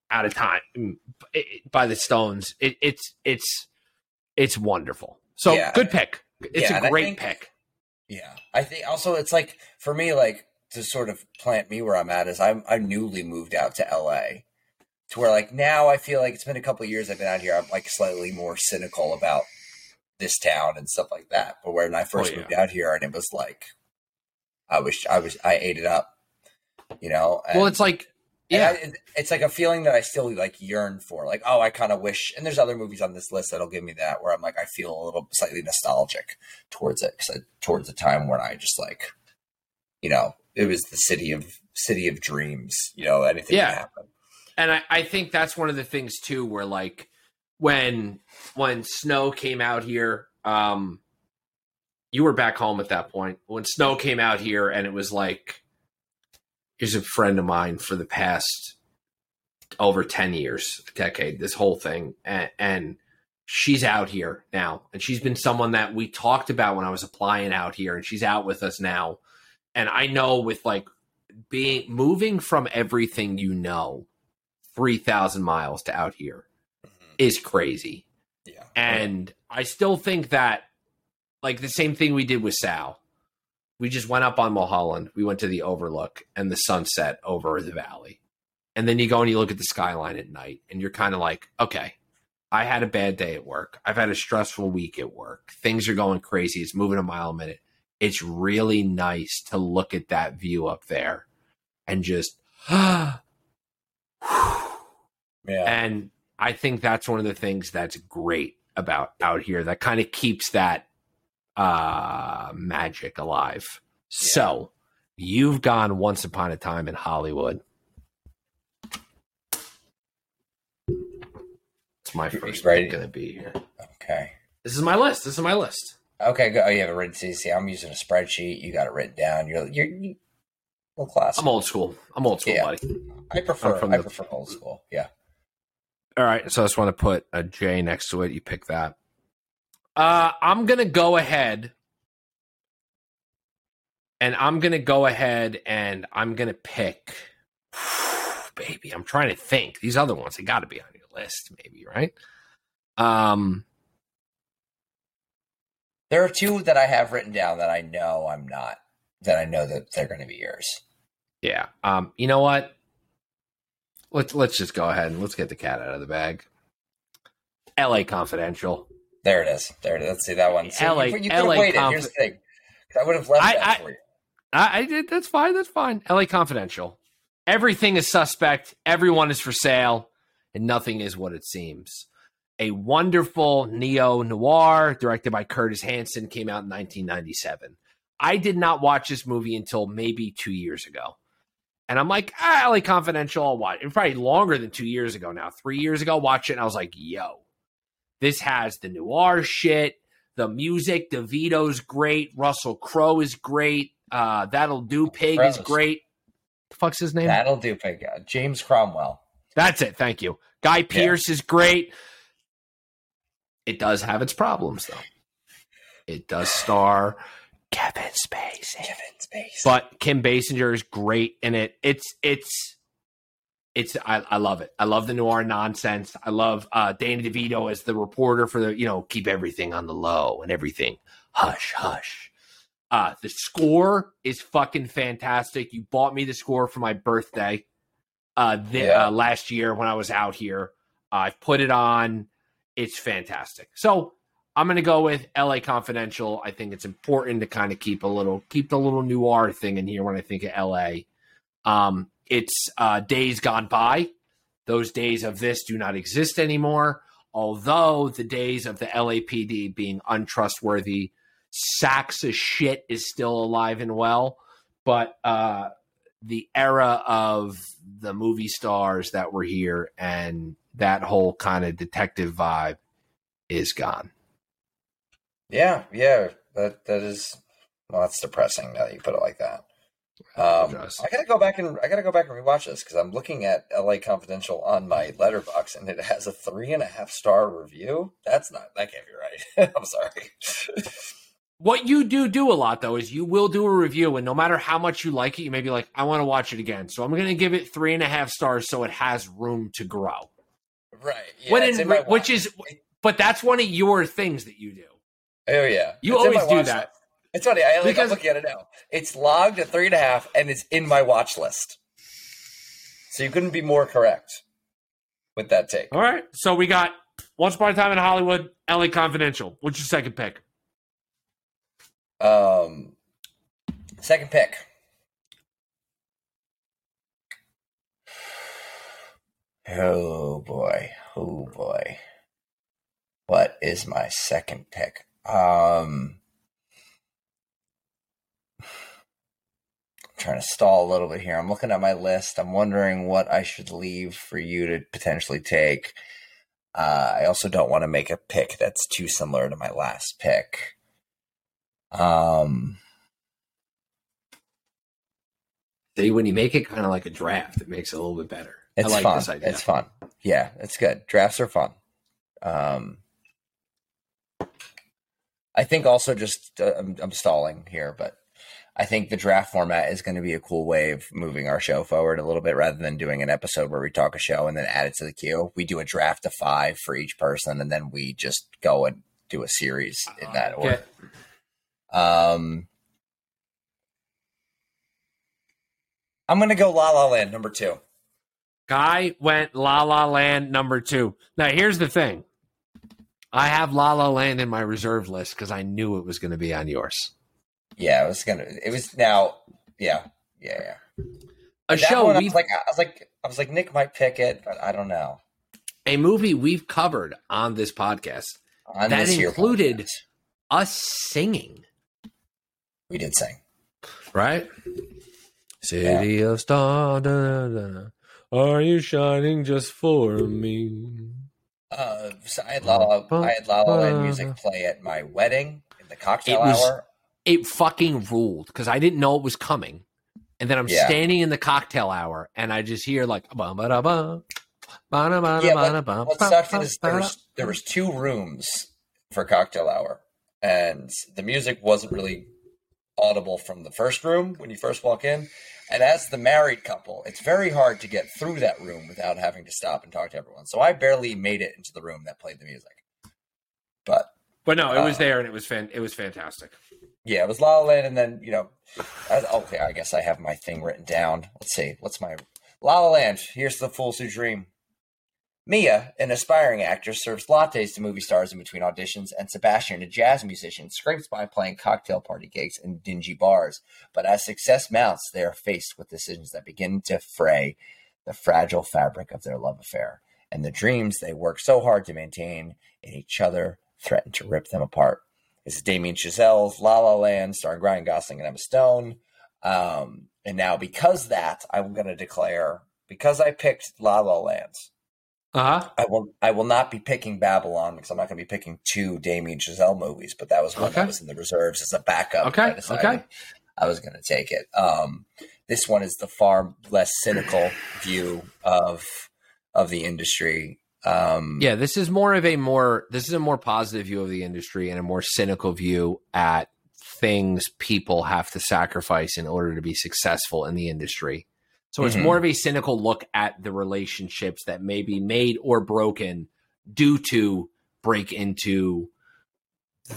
Out of Time by the Stones. It's wonderful. So good pick. It's a great pick. Yeah, I think also it's like for me, like to sort of plant me where I'm at is I newly moved out to LA, to where like now I feel like it's been a couple of years I've been out here. I'm like slightly more cynical about this town and stuff like that. But when I first moved out here, and it was like I ate it up, you know. And, well, it's like it's like a feeling that I still like yearn for. Like I kind of wish. And there's other movies on this list that'll give me that where I'm like I feel a little slightly nostalgic towards it, towards the time when I just like, you know, it was the city of dreams. You know, anything can happen. And I think that's one of the things too, where like when Snow came out here, you were back home at that point. When Snow came out here, and it was like, here's a friend of mine for the past over 10 years, a decade, this whole thing. And she's out here now. And she's been someone that we talked about when I was applying out here, and she's out with us now. And I know with like moving from everything, you know, 3,000 miles to out here is crazy. Yeah. And I still think that like the same thing we did with Sal. We just went up on Mulholland. We went to the Overlook and the sunset over the valley. And then you go and you look at the skyline at night and you're kind of like, okay, I had a bad day at work. I've had a stressful week at work. Things are going crazy. It's moving a mile a minute. It's really nice to look at that view up there and just, And I think that's one of the things that's great about out here that kind of keeps that magic alive. Yeah. So you've gone Once Upon a Time in Hollywood. It's my first pick going to be here. Okay. This is my list. Okay, go. Oh, you have it written. See, I'm using a spreadsheet. You got it written down. You're well, classic. I'm old school, yeah. Buddy. I prefer old school. Yeah. All right. So I just want to put a J next to it. You pick that. I'm going to go ahead and I'm going to pick, baby, I'm trying to think. These other ones, they got to be on your list maybe, right? There are two that I have written down that I know I'm not, that I know that they're going to be yours. Yeah. You know what? Let's just go ahead and let's get the cat out of the bag. LA Confidential. There it is. Let's see that one. So you could have waited. Here's the thing. I would have left that for you. I did. That's fine. LA Confidential. Everything is suspect. Everyone is for sale. And nothing is what it seems. A wonderful neo-noir directed by Curtis Hanson, came out in 1997. I did not watch this movie until maybe 2 years ago. And I'm like, LA Confidential, I'll watch it. Probably longer than 2 years ago now. 3 years ago, watch it. And I was like, yo. This has the noir shit, the music, DeVito's great, Russell Crowe is great, That'll Do Pig is great. The fuck's his name? That'll Do Pig, James Cromwell. That's it, thank you. Guy Pearce is great. It does have its problems, though. It does star Kevin Spacey. But Kim Basinger is great in it. I love it. I love the noir nonsense. I love Danny DeVito as the reporter for the, you know, keep everything on the low and everything. Hush, hush. The score is fucking fantastic. You bought me the score for my birthday last year when I was out here. I put it on. It's fantastic. So I'm going to go with LA Confidential. I think it's important to kind of keep the little noir thing in here when I think of LA. It's days gone by. Those days of this do not exist anymore, although the days of the LAPD being untrustworthy sacks of shit is still alive and well. But the era of the movie stars that were here and that whole kind of detective vibe is gone. Yeah, that is, well, that's depressing now that you put it like that. I gotta go back and rewatch this because I'm looking at LA Confidential on my Letterboxd and it has a 3.5-star review. That can't be right. I'm sorry. What you do a lot though is you will do a review and no matter how much you like it, you may be like, I want to watch it again. So I'm gonna give it 3.5 stars so it has room to grow. Right. Yeah, but that's one of your things that you do. Oh yeah. You always do that. It's funny. I'm looking at it now. It's logged at 3.5, and it's in my watch list. So you couldn't be more correct with that take. All right. So we got Once Upon a Time in Hollywood, LA Confidential. What's your second pick? Second pick. Oh boy. What is my second pick? Trying to stall a little bit here. I'm looking at my list. I'm wondering what I should leave for you to potentially take. I also don't want to make a pick that's too similar to my last pick. See, when you make it kind of like a draft, it makes it a little bit better. It's I like fun. This idea. It's fun. Yeah, it's good. Drafts are fun. I think also just I'm stalling here, but I think the draft format is going to be a cool way of moving our show forward a little bit rather than doing an episode where we talk a show and then add it to the queue. We do a draft of 5 for each person, and then we just go and do a series in that order. I'm going to go La La Land, number 2. Guy went La La Land, number 2. Now, here's the thing. I have La La Land in my reserve list because I knew it was going to be on yours. Yeah, Yeah. A show one, I was like, Nick might pick it, but I don't know. A movie we've covered on this podcast that included us singing. We did sing, right? City of stars, are you shining just for me? So I had La La Land music play at my wedding in the cocktail hour. It fucking ruled because I didn't know it was coming. And then I'm standing in the cocktail hour and I just hear like, there was 2 rooms for cocktail hour and the music wasn't really audible from the first room when you first walk in. And as the married couple, it's very hard to get through that room without having to stop and talk to everyone. So I barely made it into the room that played the music, but no, it was there and it was fantastic. Yeah, it was La La Land, and then, okay, I guess I have my thing written down. Let's see. What's my La La Land? Here's the fools who dream. Mia, an aspiring actress, serves lattes to movie stars in between auditions, and Sebastian, a jazz musician, scrapes by playing cocktail party gigs in dingy bars. But as success mounts, they are faced with decisions that begin to fray the fragile fabric of their love affair, and the dreams they work so hard to maintain in each other threaten to rip them apart. This is Damien Chazelle's La La Land, starring Ryan Gosling and Emma Stone. And now, I'm going to declare, because I picked La La Land, I will not be picking Babylon because I'm not going to be picking 2 Damien Chazelle movies, but that was one that was in the reserves as a backup. Okay. I was going to take it. This one is the far less cynical view of the industry. This is a more positive view of the industry and a more cynical view at things people have to sacrifice in order to be successful in the industry. So it's more of a cynical look at the relationships that may be made or broken due to break into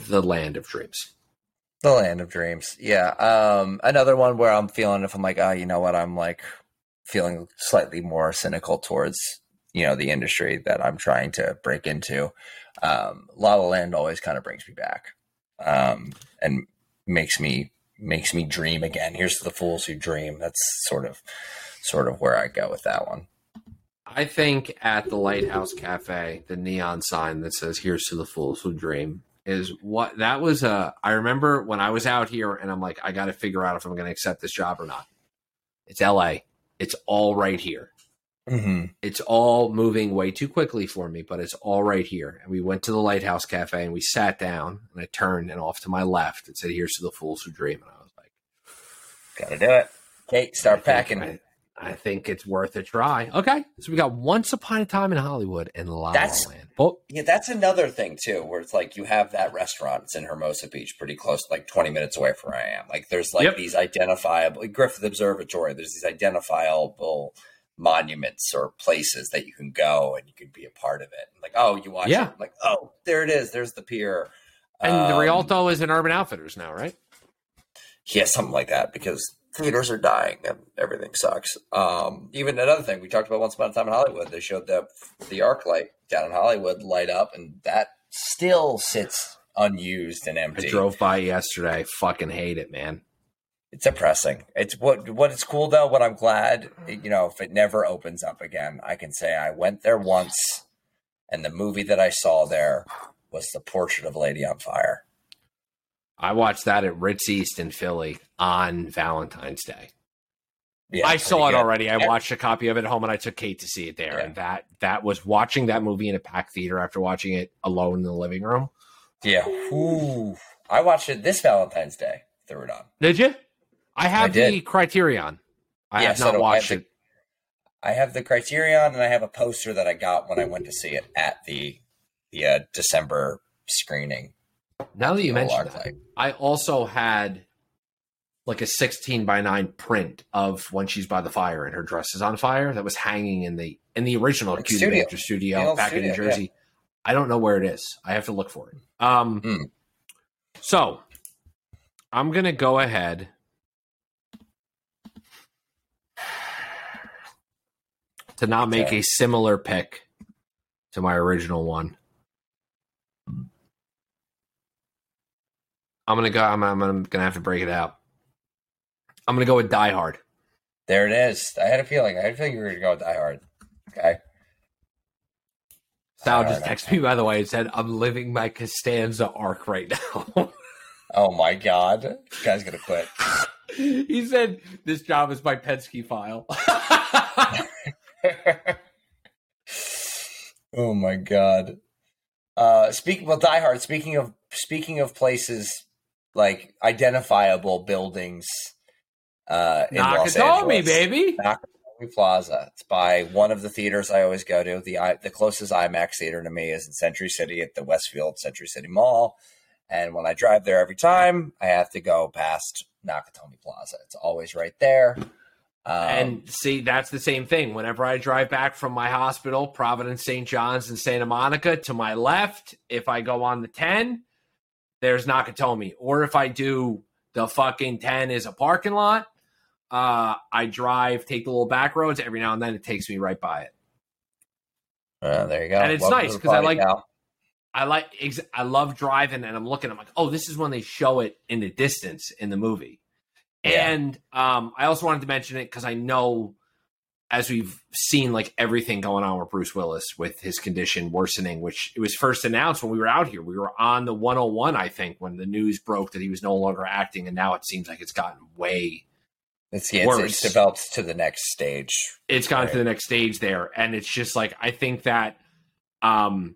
the land of dreams. The land of dreams. Yeah. Another one where I'm feeling, if I'm like, I'm like feeling slightly more cynical towards the industry that I'm trying to break into. La La Land always kind of brings me back and makes me dream again. Here's to the fools who dream. That's sort of where I go with that one. I think at the Lighthouse Cafe, the neon sign that says "Here's to the fools who dream" is what that was. I remember when I was out here and I'm like, I got to figure out if I'm going to accept this job or not. It's LA. It's all right here. Mm-hmm. It's all moving way too quickly for me, but it's all right here. And we went to the Lighthouse Cafe and we sat down and I turned and off to my left it said, "Here's to the fools who dream." And I was like, gotta do it. Kate, start packing. I think it's worth a try. Okay, so we got Once Upon a Time in Hollywood and La La Land. Oh. Yeah, that's another thing too, where it's like you have that restaurant. It's in Hermosa Beach, pretty close, like 20 minutes away from where I am. Like there's like these identifiable Griffith Observatory. There's these identifiable monuments or places that you can go and you can be a part of it. And like, oh, you watch it. I'm like, oh, there it is. There's the pier. And the Rialto is in Urban Outfitters now, right? Yeah, something like that, because theaters are dying and everything sucks. Even another thing we talked about Once Upon a Time in Hollywood, they showed the arc light down in Hollywood light up, and that still sits unused and empty. I drove by yesterday. I fucking hate it, man. It's depressing. It's what it's cool though. What I'm glad, you know, if it never opens up again, I can say I went there once, and the movie that I saw there was The Portrait of a Lady on Fire. I watched that at Ritz East in Philly on Valentine's Day. Yeah, I saw it already. I watched a copy of it at home, and I took Kate to see it there. Yeah. And that was watching that movie in a packed theater after watching it alone in the living room. Yeah. Ooh. I watched it this Valentine's Day. Threw it on. Did you? I have the Criterion. I have not watched it. I have the Criterion, and I have a poster that I got when I went to see it at the December screening. Now that you mentioned that, I also had like a 16:9 print of When She's by the Fire and her dress is on fire that was hanging in the original like studio back in New Jersey. Yeah. I don't know where it is. I have to look for it. So I'm going to go ahead. To not make a similar pick to my original one. I'm gonna have to break it out. I'm gonna go with Die Hard. There it is. I had a feeling you were gonna go with Die Hard. Okay. Sal just texted me, by the way, and said, "I'm living my Costanza arc right now." Oh my god, this guy's gonna quit. He said, "This job is my Penske file." Oh my god. Die Hard. Speaking of places. Like identifiable buildings in Los Angeles, Nakatomi, baby. Nakatomi Plaza. It's by one of the theaters I always go to. The closest IMAX theater to me is in Century City at the Westfield Century City Mall. And when I drive there every time, I have to go past Nakatomi Plaza. It's always right there. And see, that's the same thing. Whenever I drive back from my hospital, Providence, St. John's, and Santa Monica, to my left, if I go on the 10, there's Nakatomi. Or if I do the fucking 10 is a parking lot, I drive, take the little back roads. Every now and then it takes me right by it. There you go. And it's welcome nice because I love driving and I'm looking. I'm like, oh, this is when they show it in the distance in the movie. Yeah. And I also wanted to mention it because I know as we've seen like everything going on with Bruce Willis with his condition worsening, which it was first announced when we were out here. We were on the 101, I think, when the news broke that he was no longer acting, and now it seems like it's gotten way worse. It develops to the next stage. It's gone to the next stage there, and it's just like I think that I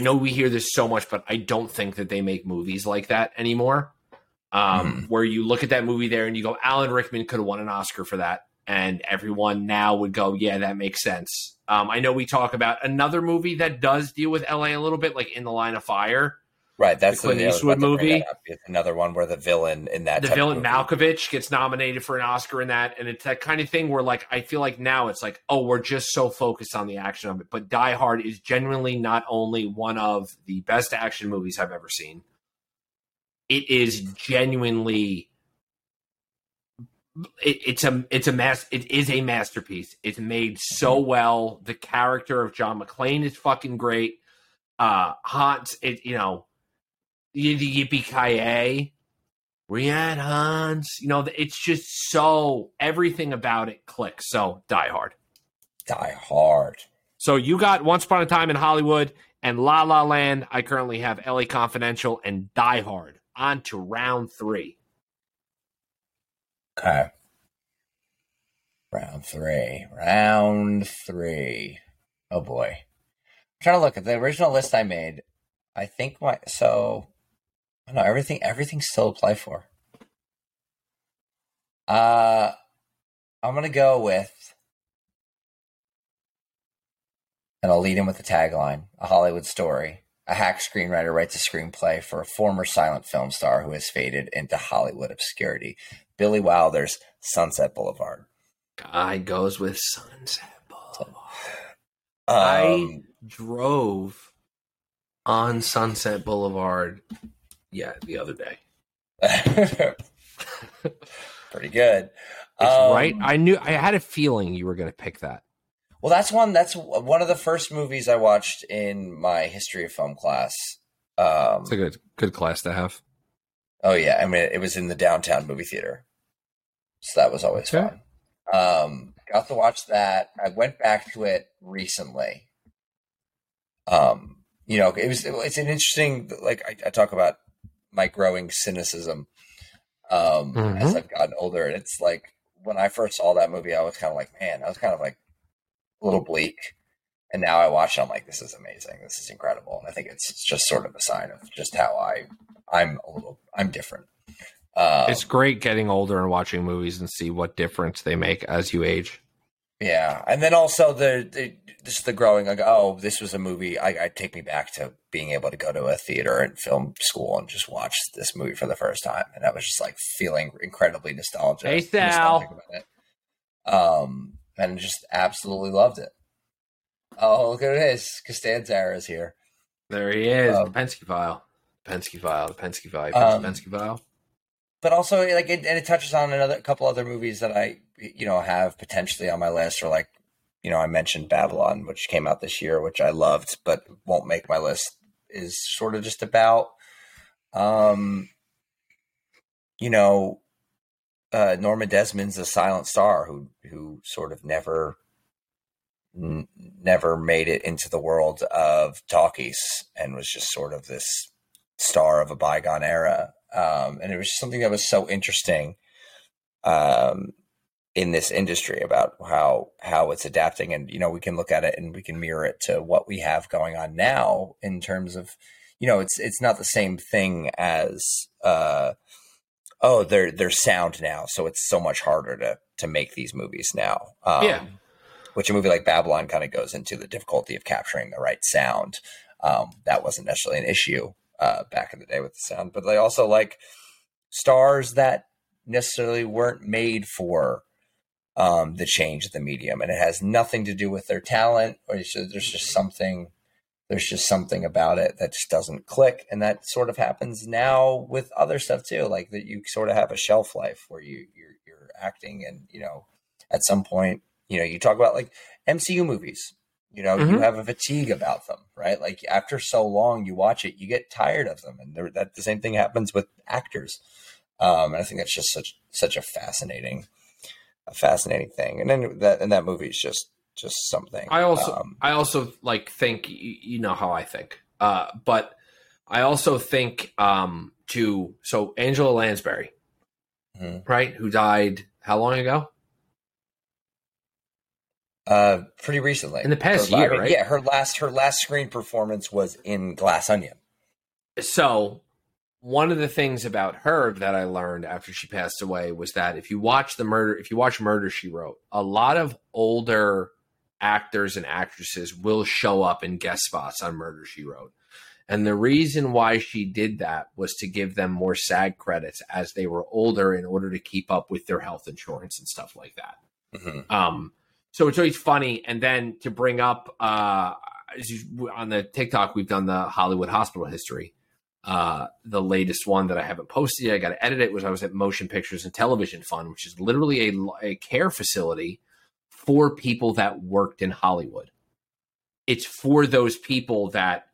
know we hear this so much, but I don't think that they make movies like that anymore. Where you look at that movie there and you go, Alan Rickman could have won an Oscar for that. And everyone now would go, yeah, that makes sense. I know we talk about another movie that does deal with LA a little bit, like In the Line of Fire. Right. That's the Clint Eastwood movie. It's another one where the villain in that. The villain Malkovich gets nominated for an Oscar in that. And it's that kind of thing where like, I feel like now it's like, oh, we're just so focused on the action of it. But Die Hard is genuinely not only one of the best action movies I've ever seen. It is genuinely it's a masterpiece. It's made so well. The character of John McClane is fucking great. Hans, yippee-ki-yay, Rian Hans. You know, it's just so everything about it clicks. So Die Hard. So you got Once Upon a Time in Hollywood and La La Land. I currently have LA Confidential and Die Hard. On to round three. Okay. Round three. Oh boy. I'm trying to look at the original list I made. I think everything still apply for. I'm going to go with, and I'll lead in with the tagline, a Hollywood story. A hack screenwriter writes a screenplay for a former silent film star who has faded into Hollywood obscurity. Billy Wilder's Sunset Boulevard. Guy goes with Sunset Boulevard. I drove on Sunset Boulevard, the other day. Pretty good. It's right. I had a feeling you were going to pick that. Well, that's one of the first movies I watched in my history of film class. It's a good class to have. Oh yeah. I mean, it was in the downtown movie theater. So that was always fun. Got to watch that. I went back to it recently. It's an interesting, like I talk about my growing cynicism as I've gotten older. And it's like, when I first saw that movie, I was kind of like, man, I was kind of like, a little bleak, and now I watch it, I'm like, this is amazing, this is incredible. And I think it's just sort of a sign of just how I'm different. It's great getting older and watching movies and see what difference they make as you age. Yeah. And then also the growing, like, oh, this was a movie, I take me back to being able to go to a theater and film school and just watch this movie for the first time, and I was just like feeling incredibly nostalgic, hey, Sal. About it. And just absolutely loved it. Oh, look at this. Costanza is here. There he is. The Penske file. But also, like, it touches on couple other movies that I, have potentially on my list, or like, I mentioned Babylon, which came out this year, which I loved, but won't make my list, is sort of just about, Norma Desmond's a silent star who sort of never made it into the world of talkies and was just sort of this star of a bygone era. And it was something that was so interesting in this industry about how it's adapting. And, we can look at it and we can mirror it to what we have going on now in terms of, it's not the same thing as, they're sound now, so it's so much harder to make these movies now. Which a movie like Babylon kind of goes into the difficulty of capturing the right sound. That wasn't necessarily an issue back in the day with the sound, but they also like stars that necessarily weren't made for the change of the medium, and it has nothing to do with their talent, or there's just something about it that just doesn't click. And that sort of happens now with other stuff too. Like that you sort of have a shelf life where you're acting and, at some point, you talk about like MCU movies, you have a fatigue about them, right? Like after so long you watch it, you get tired of them. And the same thing happens with actors. And I think that's just such a fascinating thing. And then that movie is just something. I also like think, how I think, but I also think, so Angela Lansbury, right. Who died how long ago? Pretty recently, in the past year, right? Yeah. Her last screen performance was in Glass Onion. So one of the things about her that I learned after she passed away was that if you watch Murder, She Wrote, a lot of older actors and actresses will show up in guest spots on Murder, She Wrote. And the reason why she did that was to give them more SAG credits as they were older in order to keep up with their health insurance and stuff like that. Mm-hmm. So it's always funny. And then to bring up, on the TikTok, we've done the Hollywood hospital history. The latest one that I haven't posted yet, I got to edit it, was I was at Motion Pictures and Television Fund, which is literally a care facility for people that worked in Hollywood. It's for those people that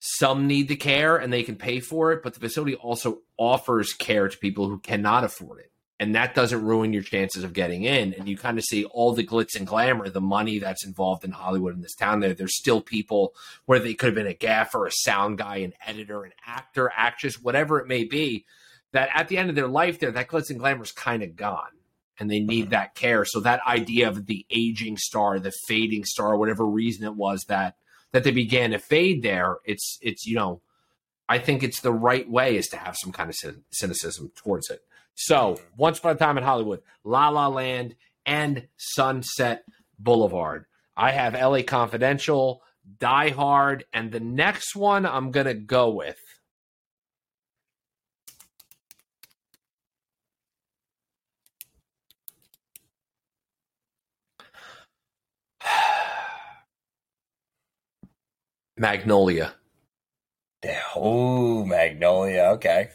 some need the care and they can pay for it, but the facility also offers care to people who cannot afford it. And that doesn't ruin your chances of getting in. And you kind of see all the glitz and glamour, the money that's involved in Hollywood in this town. There's still people where they could have been a gaffer, a sound guy, an editor, an actor, actress, whatever it may be, that at the end of their life there, that glitz and glamour is kind of gone. And they need that care. So that idea of the aging star, the fading star, whatever reason it was that they began to fade there, it's I think it's the right way is to have some kind of cynicism towards it. So Once Upon a Time in Hollywood, La La Land, and Sunset Boulevard. I have LA Confidential, Die Hard, and the next one I'm going to go with. Magnolia. Oh, Magnolia. Okay.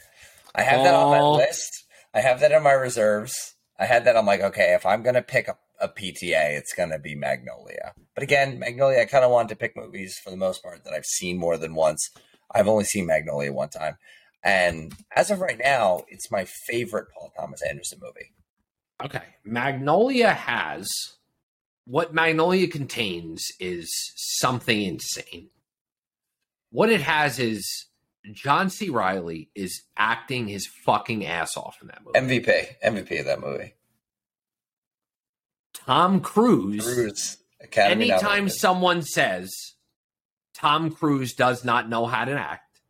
I have that on my list. I have that in my reserves. I had that. I'm like, okay, if I'm going to pick a PTA, it's going to be Magnolia. But again, Magnolia, I kind of wanted to pick movies for the most part that I've seen more than once. I've only seen Magnolia one time. And as of right now, it's my favorite Paul Thomas Anderson movie. Okay. Magnolia has... What Magnolia contains is something insane. What it has is John C. Reilly is acting his fucking ass off in that movie. MVP of that movie. Tom Cruise. Academy anytime nominated. Someone says Tom Cruise does not know how to act,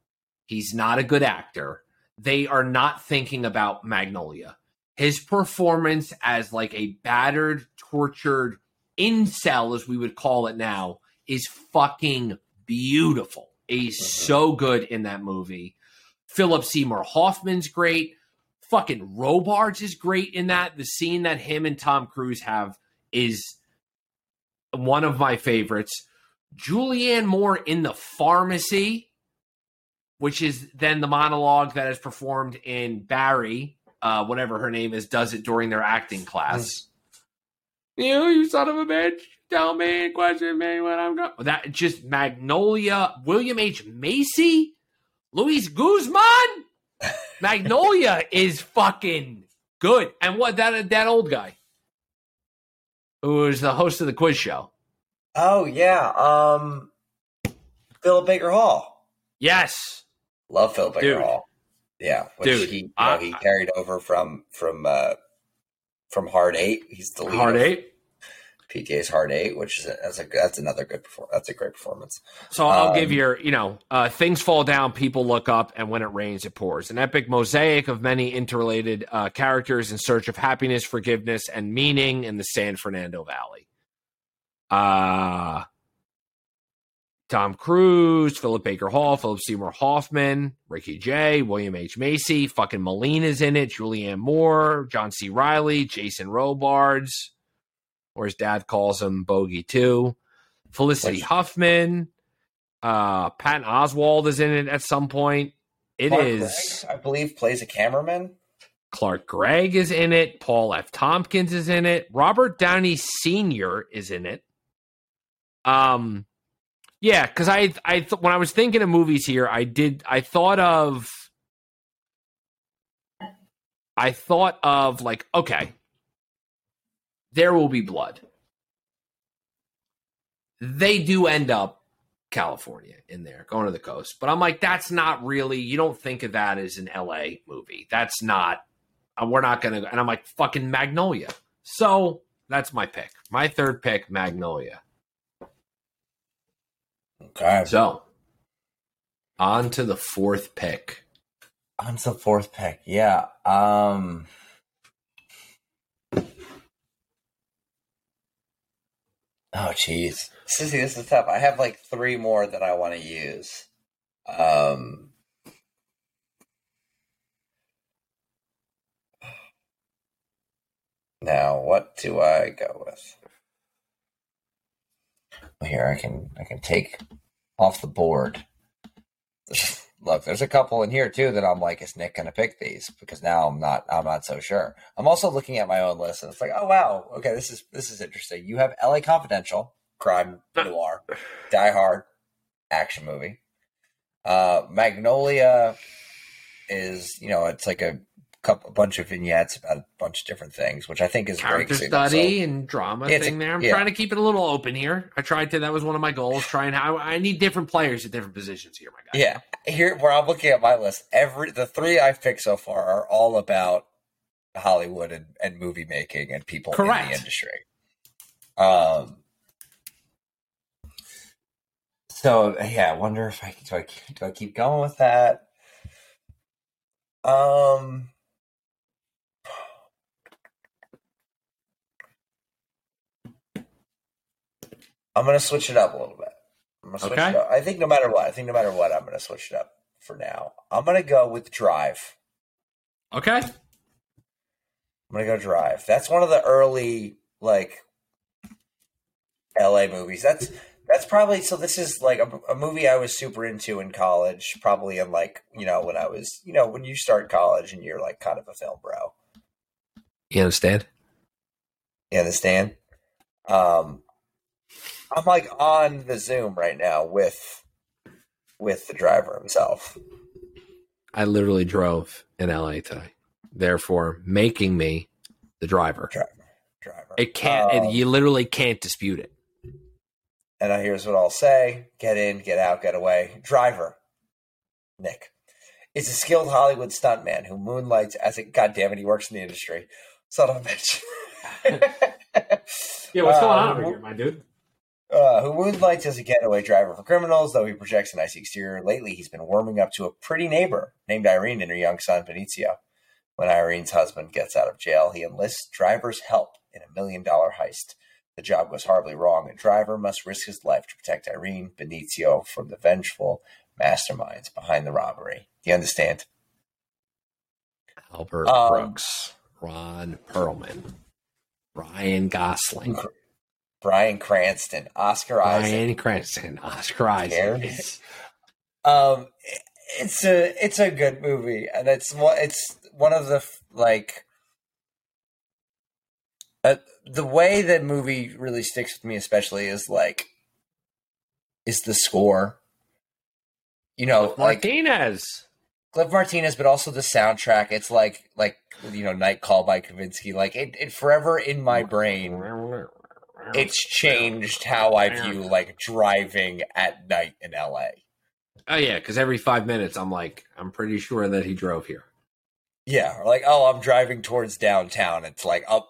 he's not a good actor, they are not thinking about Magnolia. His performance as like a battered, tortured incel, as we would call it now, is fucking beautiful. He's so good in that movie. Philip Seymour Hoffman's great. Fucking Robards is great in that. The scene that him and Tom Cruise have is one of my favorites. Julianne Moore in the pharmacy, which is then the monologue that is performed in Barry, whatever her name is, does it during their acting class. You son of a bitch. Tell me, question me when I'm going. That just Magnolia, William H. Macy, Luis Guzman. Magnolia is fucking good. And what that old guy who was the host of the quiz show? Oh yeah, Philip Baker Hall. Yes, love Philip Baker Hall. Yeah, he carried over from Hard Eight. He's the leader. Hard Eight. PTA's Hard Eight, which is that's another good performance. That's a great performance. So I'll give things fall down, people look up, and when it rains, it pours. An epic mosaic of many interrelated characters in search of happiness, forgiveness, and meaning in the San Fernando Valley. Tom Cruise, Philip Baker Hall, Philip Seymour Hoffman, Ricky Jay, William H. Macy, fucking Molina's in it, Julianne Moore, John C. Reilly, Jason Robards, or his dad calls him Bogey 2. Felicity Huffman. Patton Oswalt is in it at some point. Clark Gregg, I believe, plays a cameraman. Clark Gregg is in it. Paul F. Tompkins is in it. Robert Downey Sr. is in it. Yeah, because when I was thinking of movies here, I thought of like, okay, There Will Be Blood. They do end up California in there, going to the coast. But I'm like, that's not really, you don't think of that as an LA movie. That's not, we're not going to, and I'm like, fucking Magnolia. So that's my pick. My third pick, Magnolia. Okay. So on to the fourth pick. Yeah. Oh, jeez. Sissy, this is tough. I have like three more that I want to use. Now, what do I go with? Here, I can take off the board. Look, there's a couple in here, too, that I'm like, is Nick going to pick these? Because now I'm not so sure. I'm also looking at my own list, and it's like, oh, wow. Okay, this is interesting. You have L.A. Confidential, crime, noir, Die Hard, action movie. Magnolia is, it's like a bunch of vignettes about a bunch of different things, which I think is character great. Character study and drama thing there. I'm trying to keep it a little open here. I tried to. That was one of my goals. I need different players at different positions here, my guy. Yeah. Here, where I'm looking at my list, the three I've picked so far are all about Hollywood and movie making and people in the industry. So yeah, I wonder if do I keep going with that? I'm going to switch it up a little bit. I'm going to switch it up. I think no matter what, I'm going to switch it up for now. I'm going to go with Drive. Okay. I'm going to go Drive. That's one of the early, like, LA movies. That's probably, so this is like a movie I was super into in college, probably in like, you know, when I was, you know, when you start college and you're like kind of a film bro. You understand? I'm like on the Zoom right now with the driver himself. I literally drove in LA today, therefore making me the driver. Driver. It can't, you literally can't dispute it. And here's what I'll say. Get in, get out, get away. Driver, Nick, is a skilled Hollywood stuntman who moonlights as a... God damn it, he works in the industry. Son of a bitch. Yeah, what's going on over here, my dude? Who moonlights as a getaway driver for criminals, though he projects a nice exterior. Lately, he's been warming up to a pretty neighbor named Irene and her young son, Benicio. When Irene's husband gets out of jail, he enlists driver's help in $1 million heist. The job goes horribly wrong, and Driver must risk his life to protect Irene Benicio from the vengeful masterminds behind the robbery. You understand? Albert Brooks, Ron Perlman, Ryan Gosling, Bryan Cranston, Oscar Isaac. It's a good movie, and it's one of the like. The way that movie really sticks with me, especially, is the score. You know, Cliff Martinez, but also the soundtrack. It's like you know, Night Call by Kavinsky. Like it forever in my brain. It's changed how I view like driving at night in LA. Oh yeah, because every 5 minutes, I'm like, I'm pretty sure that he drove here. Yeah, or like, oh, I'm driving towards downtown. It's like up.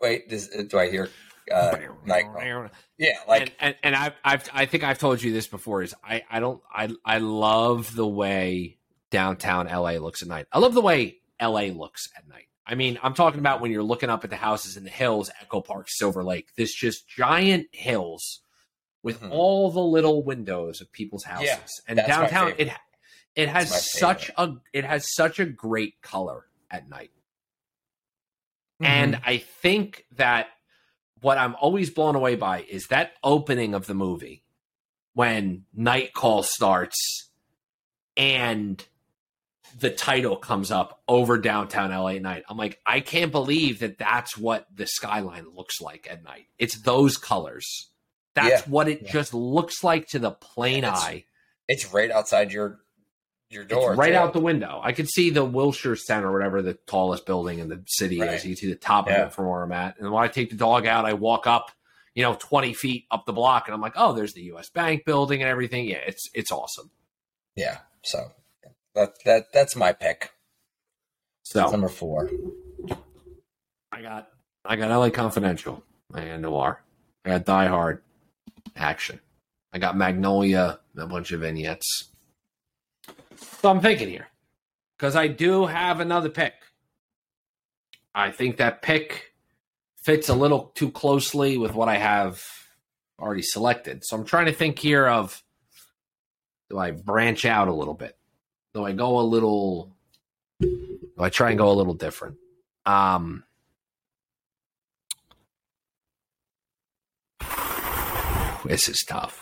Wait, do I hear? Yeah, like, and I think I've told you this before. Is I love the way downtown LA looks at night. I love the way LA looks at night. I mean, I'm talking about when you're looking up at the houses in the hills, Echo Park, Silver Lake. This just giant hills with all the little windows of people's houses, and downtown it has such a great color at night. And I think that what I'm always blown away by is that opening of the movie when Night Call starts and the title comes up over downtown LA night. I'm like, I can't believe that that's what the skyline looks like at night. It's those colors. That's what it just looks like to the plain eye. It's right outside your door, it's right out the window. I could see the Wilshire Center, whatever the tallest building in the city is. You can see the top of it from where I'm at. And when I take the dog out, I walk up, 20 feet up the block, and I'm like, oh, there's the U.S. Bank building and everything. Yeah, it's awesome. Yeah, so that's my pick. So that's number 4, I got L.A. Confidential. I got Noir. I got Die Hard. Action. I got Magnolia. A bunch of vignettes. So I'm thinking here, because I do have another pick. I think that pick fits a little too closely with what I have already selected. So I'm trying to think here of, do I branch out a little bit? Do I try and go a little different? This is tough.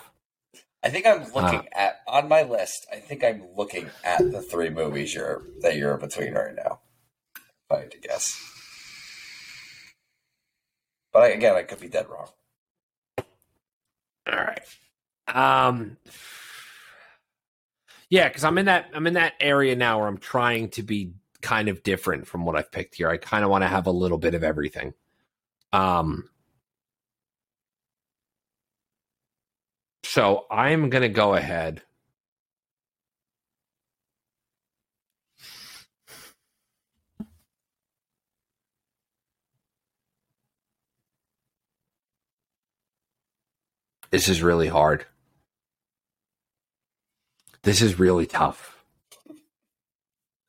I think I'm looking at, on my list, I think I'm looking at the 3 movies that you're between right now, if I had to guess. But I could be dead wrong. All right. Yeah, because I'm in that area now where I'm trying to be kind of different from what I've picked here. I kind of want to have a little bit of everything. So I'm going to go ahead. This is really hard. This is really tough.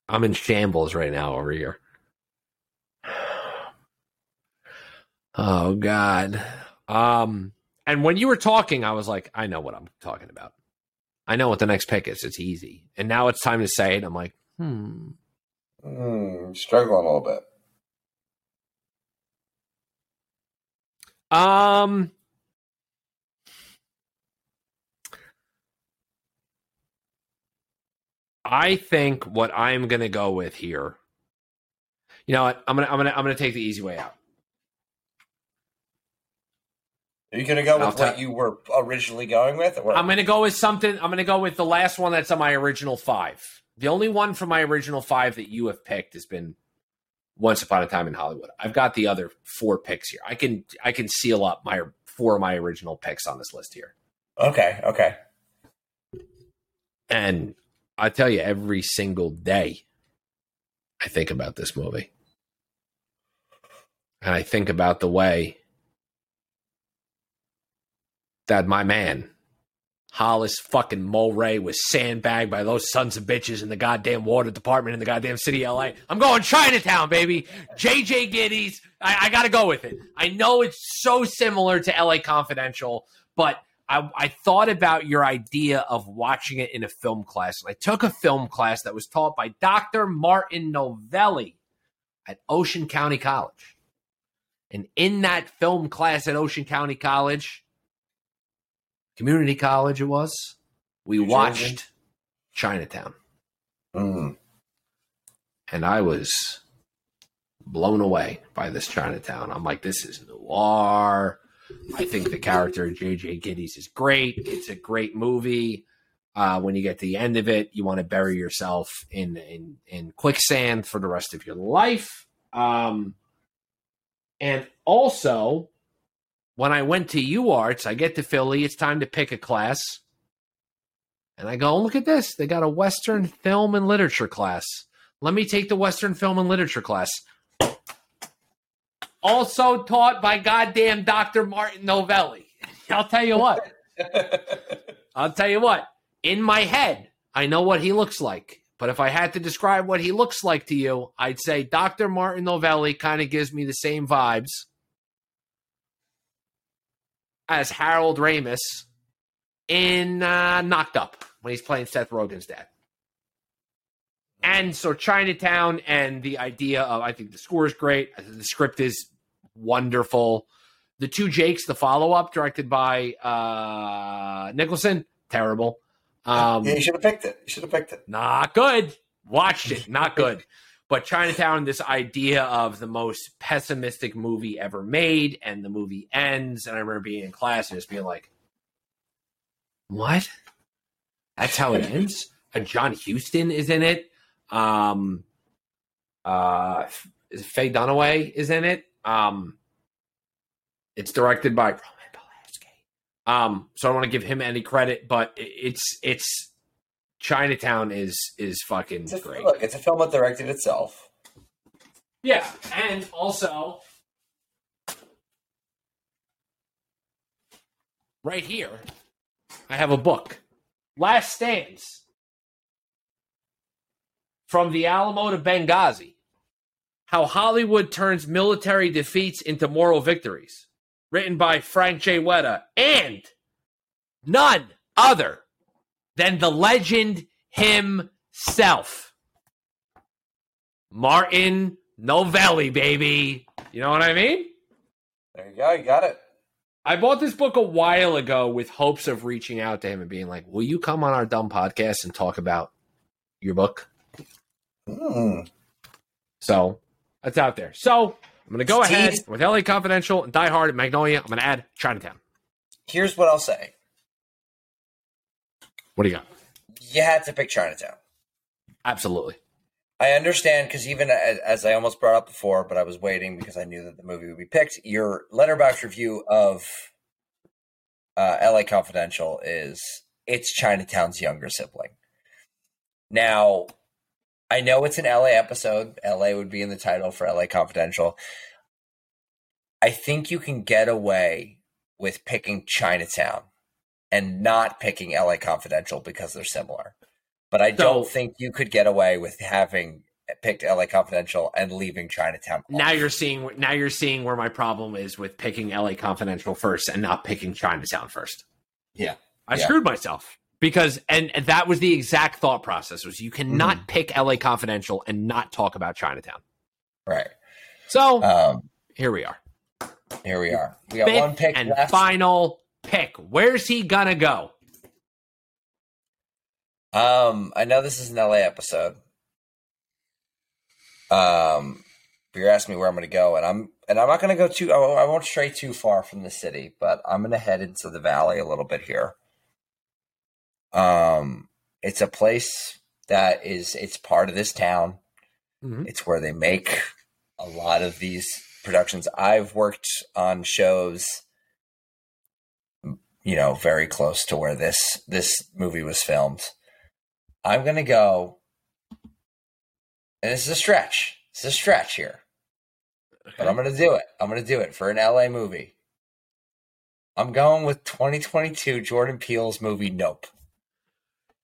I'm in shambles right now over here. Oh, God. And when you were talking, I was like, I know what I'm talking about. I know what the next pick is. It's easy. And now it's time to say it. I'm like, struggling a little bit. I think what I'm going to go with here. You know what? I'm going to take the easy way out. Are you going to go with what you were originally going with? Or I'm going to go with something. I'm going to go with the last one that's on my original five. The only one from my original five that you have picked has been Once Upon a Time in Hollywood. I've got the other four picks here. I can seal up my four of my original picks on this list here. Okay. And I tell you, every single day I think about this movie. And I think about the way that my man, Hollis fucking Mulray, was sandbagged by those sons of bitches in the goddamn water department in the goddamn city of LA. I'm going Chinatown, baby. J.J. Giddy's. I got to go with it. I know it's so similar to LA Confidential, but I thought about your idea of watching it in a film class. I took a film class that was taught by Dr. Martin Novelli at Ocean County College. And in that film class at Ocean County College, community college it was, we watched Chinatown. Mm. And I was blown away by this Chinatown. I'm like, this is noir. I think the character of J.J. Giddies is great. It's a great movie. When you get to the end of it, you want to bury yourself in quicksand for the rest of your life. And also, when I went to UArts, I get to Philly. It's time to pick a class. And I go, look at this. They got a Western film and literature class. Let me take the Western film and literature class. Also taught by goddamn Dr. Martin Novelli. I'll tell you what. In my head, I know what he looks like. But if I had to describe what he looks like to you, I'd say Dr. Martin Novelli kind of gives me the same vibes as Harold Ramis in Knocked Up when he's playing Seth Rogen's dad. And so Chinatown and the idea of, I think the score is great. The script is wonderful. The Two Jakes, the follow-up, directed by Nicholson, terrible. Yeah, you should have picked it. Not good. Watched it. Not good. But Chinatown, this idea of the most pessimistic movie ever made, and the movie ends. And I remember being in class and just being like, what? That's how it ends? And John Huston is in it. Faye Dunaway is in it. It's directed by Roman Polanski. So I don't want to give him any credit, but it's Chinatown is fucking great. Look, it's a film that directed itself. Yeah, and also right here, I have a book, Last Stands. From the Alamo to Benghazi, How Hollywood Turns Military Defeats into Moral Victories, written by Frank J. Weta, and none other than the legend himself, Martin Novelli, baby. You know what I mean? There you go. You got it. I bought this book a while ago with hopes of reaching out to him and being like, will you come on our dumb podcast and talk about your book? So that's out there. So I'm gonna go ahead with LA Confidential and Die Hard and Magnolia. I'm gonna add Chinatown. Here's what I'll say. What do you got? You had to pick Chinatown. Absolutely. I understand, because even as I almost brought up before, but I was waiting because I knew that the movie would be picked. Your Letterboxd review of LA Confidential is it's Chinatown's younger sibling. Now, I know it's an LA episode. LA would be in the title for LA Confidential. I think you can get away with picking Chinatown and not picking LA Confidential because they're similar. But I don't think you could get away with having picked LA Confidential and leaving Chinatown. Now you're seeing where my problem is with picking LA Confidential first and not picking Chinatown first. Yeah. I screwed myself because and that was the exact thought process was you cannot pick LA Confidential and not talk about Chinatown. Right. So here we are. We got one pick and left. Final pick. Where's he gonna go? I know this is an LA episode. But you're asking me where I'm going to go, and I'm not going to go too. I won't stray too far from the city, but I'm going to head into the valley a little bit here. It's a place that it's part of this town. Mm-hmm. It's where they make a lot of these productions. I've worked on shows, you know, very close to where this movie was filmed. I'm going to go. And this is a stretch. It's a stretch here. Okay. But I'm going to do it. I'm going to do it for an LA movie. I'm going with 2022 Jordan Peele's movie Nope.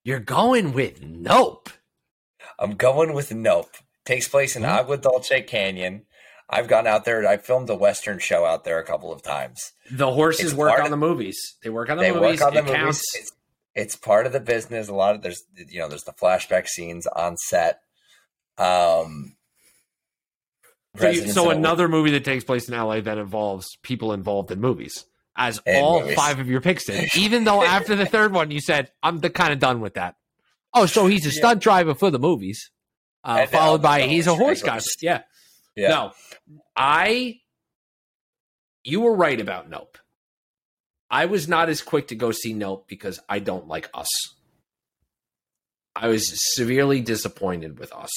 You're going with Nope. I'm going with Nope. Takes place in Agua Dulce Canyon. I've gone out there. I filmed a Western show out there a couple of times. The horses work on the movies. They work on the movies. Work on the movies. It's part of the business. A lot of there's the flashback scenes on set. So another movie that takes place in LA that involves people involved in movies, as all movies. Five of your picks did, even though after the third one you said, I'm kind of done with that. Oh, so he's a stunt driver for the movies, followed by he's a horse guy. Yeah. Yeah. No, you were right about Nope. I was not as quick to go see Nope because I don't like Us. I was severely disappointed with Us.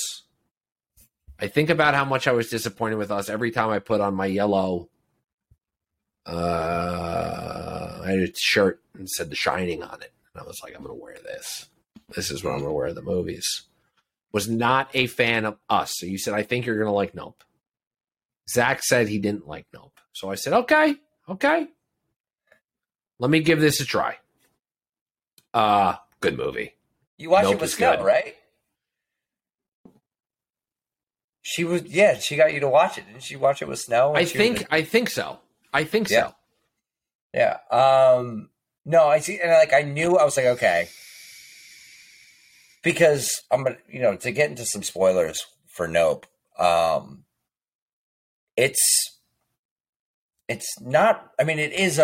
I think about how much I was disappointed with Us every time I put on my yellow I had a shirt and said The Shining on it. And I was like, I'm going to wear this. This is what I'm going to wear at the movies. Was not a fan of Us. So you said, I think you're going to like Nope. Zach said he didn't like Nope. So I said, okay. Let me give this a try. Good movie. You watched it with Snow, right? She was, she got you to watch it. Didn't she watch it with Snow? I think so. Yeah. No, I see. And I knew, I was like, okay. Because I'm going to, to get into some spoilers for Nope. It's not, it is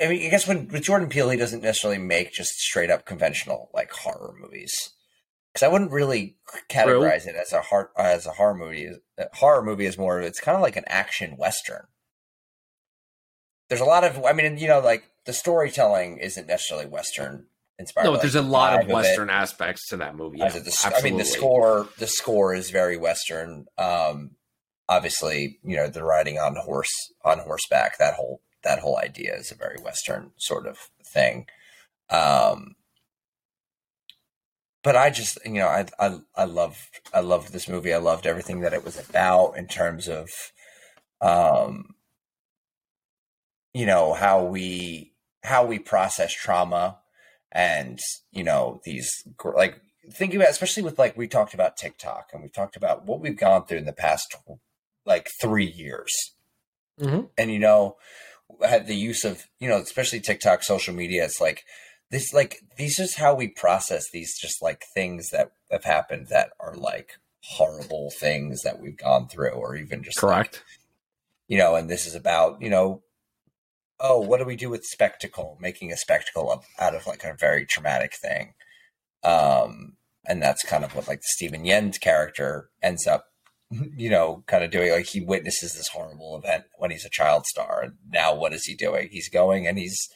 I guess with Jordan Peele, he doesn't necessarily make just straight up conventional like horror movies. Because I wouldn't really categorize it as a horror movie. A horror movie is more of it's kind of like an action western. There's a lot of the storytelling isn't necessarily western inspired. No, but there's a lot of western aspects to that movie. Yeah, the score is very western. Obviously, the riding on horseback. That whole idea is a very Western sort of thing. But I just, I loved this movie. I loved everything that it was about in terms of, how we process trauma and, thinking about, especially with we talked about TikTok and we talked about what we've gone through in the past, 3 years. Mm-hmm. And, had the use of, especially TikTok, social media, it's this is how we process these just things that have happened that are horrible things that we've gone through or even just correct. And this is about, what do we do with spectacle, making a spectacle out of a very traumatic thing. And that's kind of what the Stephen Yen's character ends up, kind of doing, he witnesses this horrible event when he's a child star. And now what is he doing? He's going and he's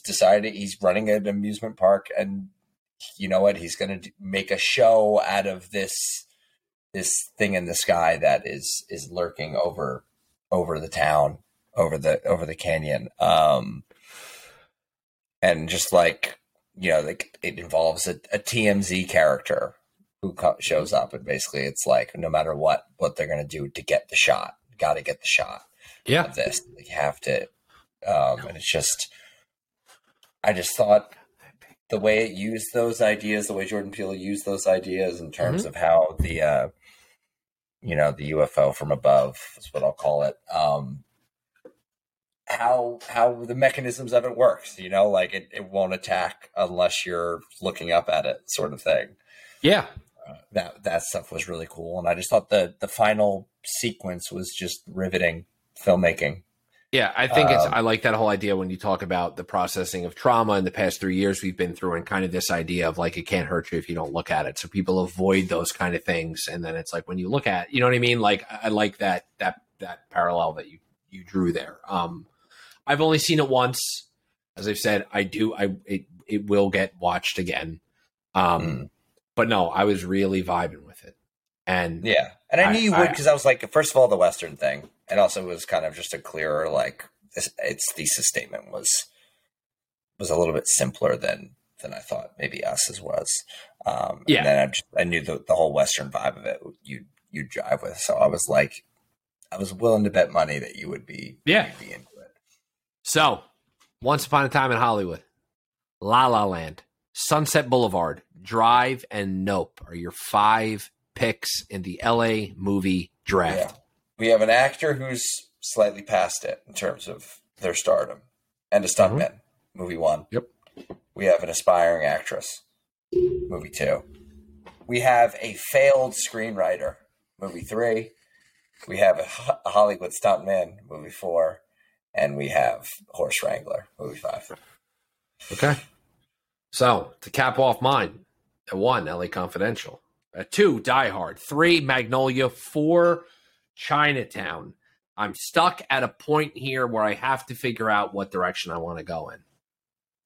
decided he's running an amusement park and he's going to make a show out of this thing in the sky that is lurking over the town, over the canyon. And just it involves a TMZ character who shows up, and basically it's no matter what they're going to do to get the shot, got to get the shot of this. You have to, and it's just, I just thought the way it used those ideas, the way Jordan Peele used those ideas in terms of how the, the UFO from above is what I'll call it. How the mechanisms of it works, like it won't attack unless you're looking up at it, sort of thing. Yeah. That stuff was really cool. And I just thought the final sequence was just riveting filmmaking. Yeah, I think I like that whole idea when you talk about the processing of trauma in the past 3 years we've been through, and kind of this idea of like, it can't hurt you if you don't look at it. So people avoid those kind of things. And then it's like, when you look at, you know what I mean? Like, I like that parallel that you drew there. I've only seen it once. As I've said, it will get watched again. But no, I was really vibing with it. And yeah. And I knew you would, because I was like, first of all, the Western thing. And also it was kind of just a clearer, like, its thesis statement was a little bit simpler than I thought maybe Us was. Yeah. And then I knew the whole Western vibe of it you jive with. So I was like, I was willing to bet money that you would be, you'd be into it. So Once Upon a Time in Hollywood, La La Land, Sunset Boulevard, Drive, and Nope are your 5 picks in the LA movie draft. Yeah. We have an actor who's slightly past it in terms of their stardom, and a stuntman, movie 1. Yep. We have an aspiring actress, movie 2. We have a failed screenwriter, movie 3. We have a Hollywood stuntman, movie 4. And we have Horse Wrangler, movie 5. Okay. So to cap off mine, at 1, LA Confidential. At 2, Die Hard. 3, Magnolia. 4, Chinatown. I'm stuck at a point here where I have to figure out what direction I want to go in,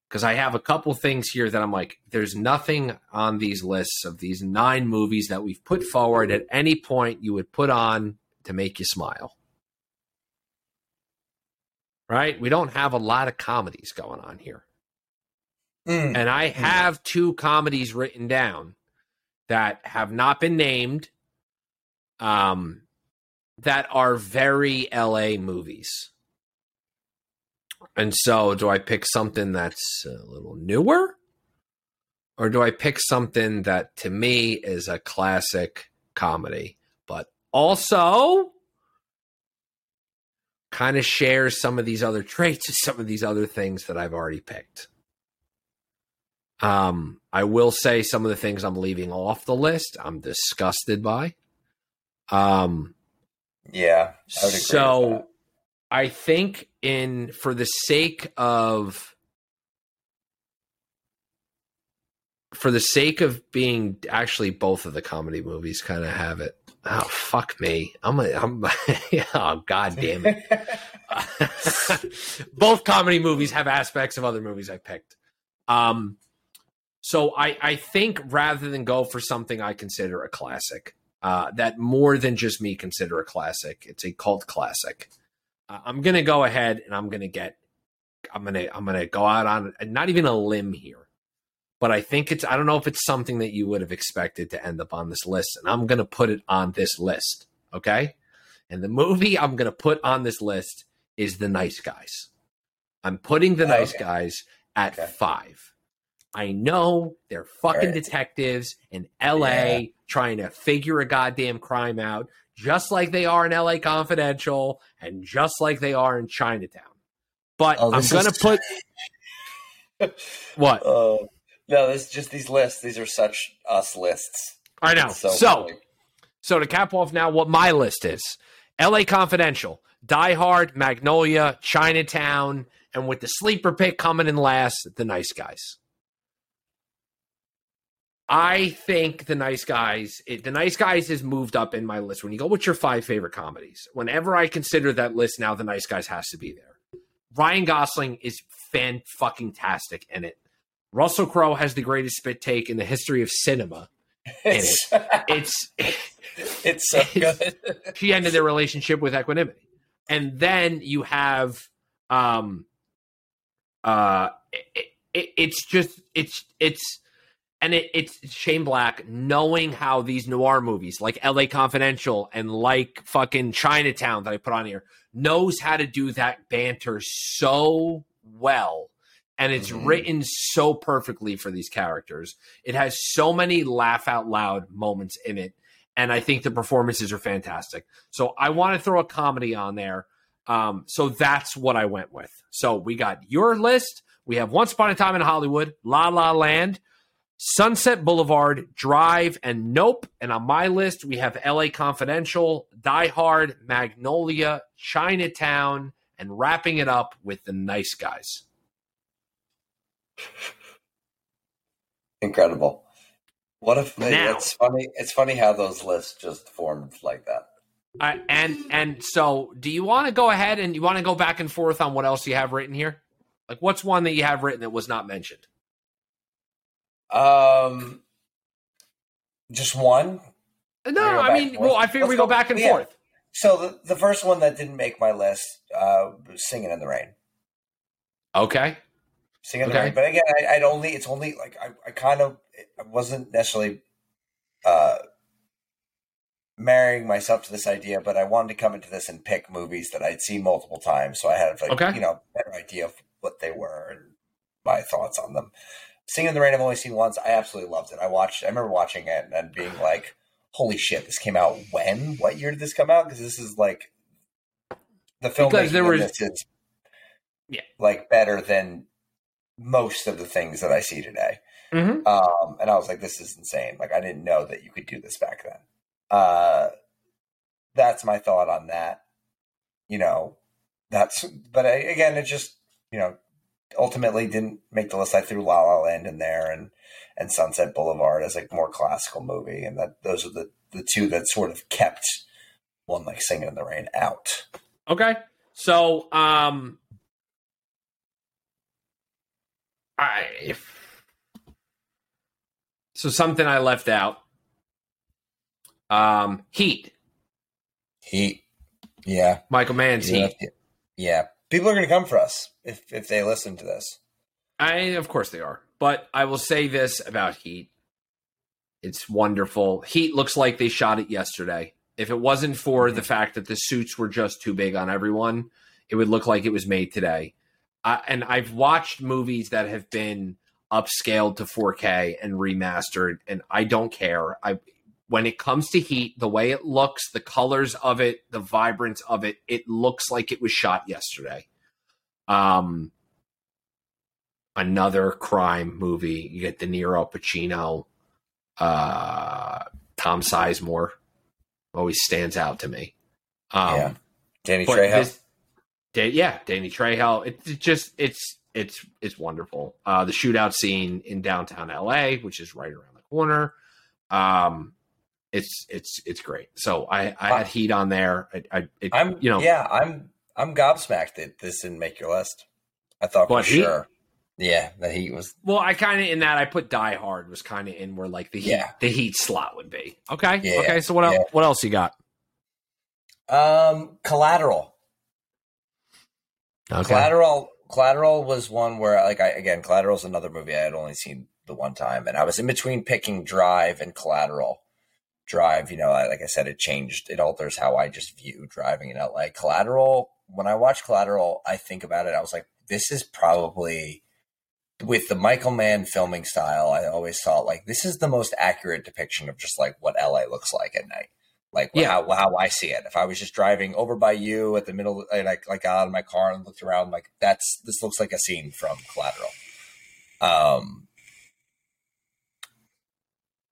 because I have a couple things here that I'm like, there's nothing on these lists of these 9 movies that we've put forward at any point you would put on to make you smile. Right? We don't have a lot of comedies going on here. And I have 2 comedies written down that have not been named, that are very LA movies. And so do I pick something that's a little newer, or do I pick something that to me is a classic comedy, but also kind of shares some of these other traits, some of these other things that I've already picked? I will say some of the things I'm leaving off the list, I'm disgusted by. Yeah. I would agree with that. I think for the sake of being actually both of the comedy movies kind of have it. Oh, fuck me. Oh, God damn it. Both comedy movies have aspects of other movies I picked. So I think rather than go for something I consider a classic, that more than just me consider a classic, it's a cult classic. I'm gonna go ahead and I'm gonna go out on not even a limb here, but I think I don't know if it's something that you would have expected to end up on this list, and I'm gonna put it on this list, okay? And the movie I'm gonna put on this list is The Nice Guys. I'm putting The Nice Guys at 5. I know they're fucking detectives in LA trying to figure a goddamn crime out, just like they are in LA Confidential and just like they are in Chinatown. But I'm going to put... What? Oh, no, this is just these lists. These are such Us lists. I know. So to cap off now what my list is, LA Confidential, Die Hard, Magnolia, Chinatown, and with the sleeper pick coming in last, The Nice Guys. I think The Nice Guys has moved up in my list. When you go, what's your 5 favorite comedies? Whenever I consider that list now, The Nice Guys has to be there. Ryan Gosling is fan-fucking-tastic in it. Russell Crowe has the greatest spit take in the history of cinema in it. It's so good. She ended their relationship with equanimity. And then you have... It's Shane Black knowing how these noir movies like LA Confidential and like fucking Chinatown that I put on here knows how to do that banter so well And it's written so perfectly for these characters. It has so many laugh out loud moments in it. And I think the performances are fantastic. So I want to throw a comedy on there. So that's what I went with. So we got your list. We have Once Upon a Time in Hollywood, La La Land, Sunset Boulevard, Drive, and Nope. And on my list, we have LA Confidential, Die Hard, Magnolia, Chinatown, and wrapping it up with The Nice Guys. Incredible. What if it's funny? It's funny how those lists just formed like that. And so, do you want to go ahead and you want to go back and forth on what else you have written here? Like, what's one that you have written that was not mentioned? Just one? No, I mean, well, I figure we go back and forth. So the first one that didn't make my list, was Singing in the Rain. Okay. Singing in the Rain, but again, I wasn't necessarily marrying myself to this idea, but I wanted to come into this and pick movies that I'd seen multiple times, so I had better idea of what they were and my thoughts on them. Singing in the Rain, I've only seen once. I absolutely loved it. I remember watching it and being like, holy shit, this came out when? What year did this come out? Because this is like the film is like better than most of the things that I see today. Mm-hmm. And I was like, this is insane. Like, I didn't know that you could do this back then. That's my thought on that. It just, ultimately didn't make the list. I threw La La Land in there and Sunset Boulevard as like more classical movie. And that those are the two that sort of kept one like Singing in the Rain out. Okay. So, something I left out. Heat. Yeah. Michael Mann's Heat. Yeah. People are going to come for us if they listen to this. Of course they are. But I will say this about Heat. It's wonderful. Heat looks like they shot it yesterday. If it wasn't for the fact that the suits were just too big on everyone, it would look like it was made today. And I've watched movies that have been upscaled to 4K and remastered, and I don't care. When it comes to Heat, the way it looks, the colors of it, the vibrance of it, it looks like it was shot yesterday. Another crime movie. You get De Niro, Pacino, Tom Sizemore. Always stands out to me. Danny Trejo. Danny Trejo. It's wonderful. The shootout scene in downtown LA, which is right around the corner. It's great. So I had Heat on there. I'm gobsmacked that this didn't make your list. I thought for sure. Yeah, the Heat was. Well, I kind of in that I put Die Hard was kind of in where like the Heat slot would be. Okay. Yeah, okay. So what else you got? Collateral. Okay. Collateral was one where Collateral is another movie I had only seen the one time, and I was in between picking Drive and Collateral. Drive, like I said, it alters how I just view driving in LA. Collateral, when I watch Collateral, I think about it. I was like, this is probably, with the Michael Mann filming style, I always thought like this is the most accurate depiction of just like what LA looks like at night. Like how I see it. If I was just driving over by you at the middle, and I got out of my car and looked around, like this looks like a scene from Collateral.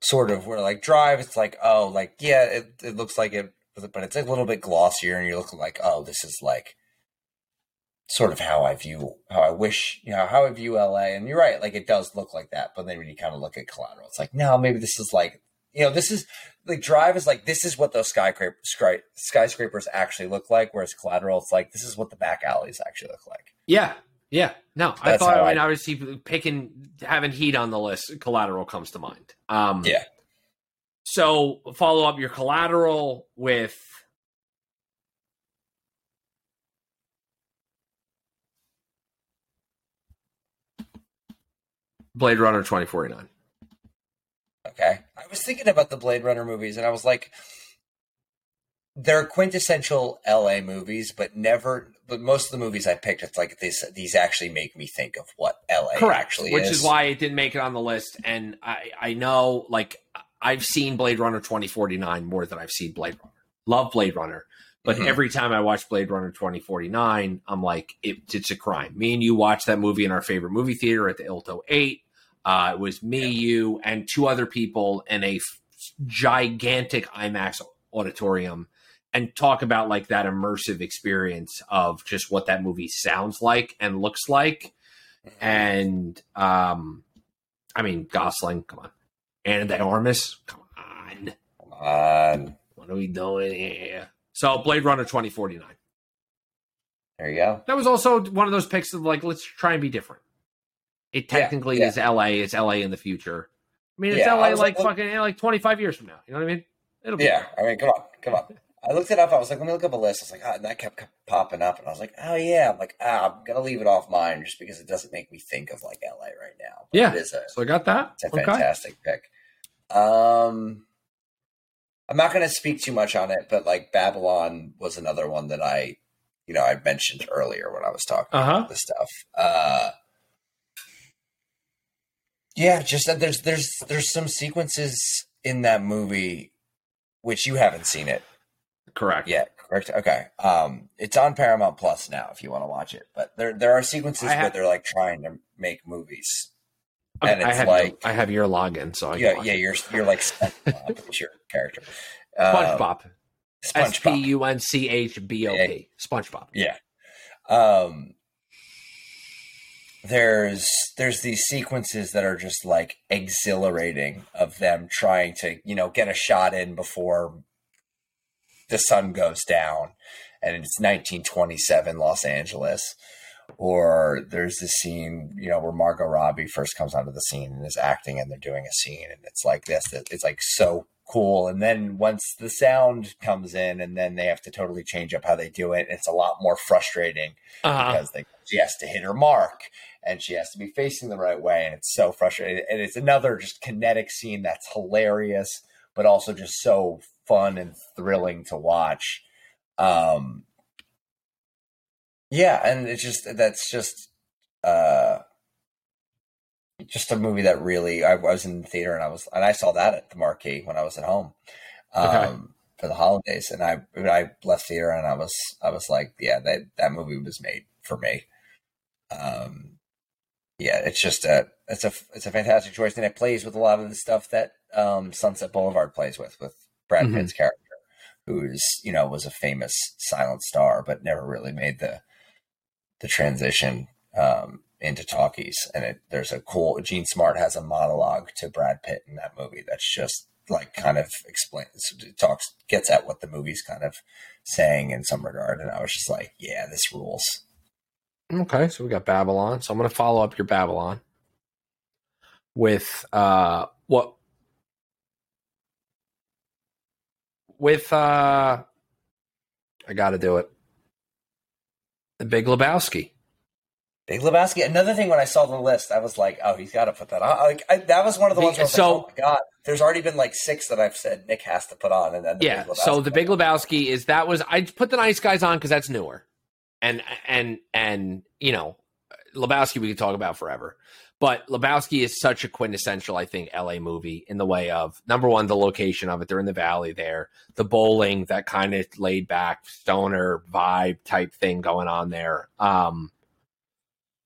Sort of where like Drive, it's like, oh, like, yeah, it looks like it, but it's like a little bit glossier and you're looking like, oh, this is like sort of how I view LA. And you're right. Like it does look like that. But then when you kind of look at Collateral, it's like, no, maybe this is like, this is like Drive is like, this is what those skyscrapers actually look like. Whereas Collateral, it's like, this is what the back alleys actually look like. Yeah. Yeah. No, I thought when I was having Heat on the list, Collateral comes to mind. So follow up your Collateral with Blade Runner 2049. Okay. I was thinking about the Blade Runner movies, and I was like, they're quintessential LA movies, but most of the movies I picked, it's like these actually make me think of what LA Correct, which is why it didn't make it on the list. And I know, like, I've seen Blade Runner 2049 more than I've seen Blade Runner. Love Blade Runner. But every time I watch Blade Runner 2049, I'm like, it's a crime. Me and you watched that movie in our favorite movie theater at the Ilto 8. It was me, you, and two other people in a gigantic IMAX auditorium, and talk about like that immersive experience of just what that movie sounds like and looks like. And I mean, Gosling, come on. Ana de Armas, come on. Come on. What are we doing here? So Blade Runner 2049. There you go. That was also one of those picks of like, let's try and be different. It technically is LA. It's LA in the fucking LA like 25 years from now. You know what I mean? It'll be I mean, come on. I looked it up. I was like, let me look up a list. I was like, and that kept popping up. And I was like, oh yeah. I'm like, I'm going to leave it off mine just because it doesn't make me think of like LA right now. But it is so I got that. It's a fantastic pick. I'm not going to speak too much on it, but like Babylon was another one that I mentioned earlier when I was talking about this stuff. Just that there's some sequences in that movie, which you haven't seen it. Correct. Yeah. Correct. Okay. It's on Paramount Plus now if you want to watch it, but there are sequences where they're like trying to make movies. Okay, and it's I have your login, so I can you're like SpongeBob is your character. SpongeBob, SPUNCHBOP, SpongeBob. Yeah. There's these sequences that are just like exhilarating of them trying to get a shot in before the sun goes down, and it's 1927 Los Angeles. Or there's this scene, where Margot Robbie first comes onto the scene and is acting, and they're doing a scene, and it's like this. It's like so cool. And then once the sound comes in, and then they have to totally change up how they do it. It's a lot more frustrating because she has to hit her mark, and she has to be facing the right way, and it's so frustrating. And it's another just kinetic scene that's hilarious, but also just so fun and thrilling to watch. Yeah, and it's just that's just a movie that really I was in the theater, and I saw that at the Marquee when I was at home for the holidays, and I left theater and I was like, yeah, that movie was made for me. It's just it's a fantastic choice, and it plays with a lot of the stuff that Sunset Boulevard plays with Brad Pitt's character, who's was a famous silent star, but never really made the transition into talkies. And there's a cool Gene Smart has a monologue to Brad Pitt in that movie that's just like kind of gets at what the movie's kind of saying in some regard. And I was just like, yeah, this rules. Okay, so we got Babylon. So I'm going to follow up your Babylon with I gotta do it. The Big Lebowski. Big Lebowski. Another thing, when I saw the list, I was like, "Oh, he's got to put that on." That was one of the ones. Where I was like, oh my god, there's already been like six that I've said Nick has to put on, and then Big Lebowski. So the Big Lebowski I put the Nice Guys on because that's newer, and Lebowski we could talk about forever, but Lebowski is such a quintessential, I think, LA movie in the way of, number one, the location of it. They're in the valley there, the bowling, that kind of laid back stoner vibe type thing going on there.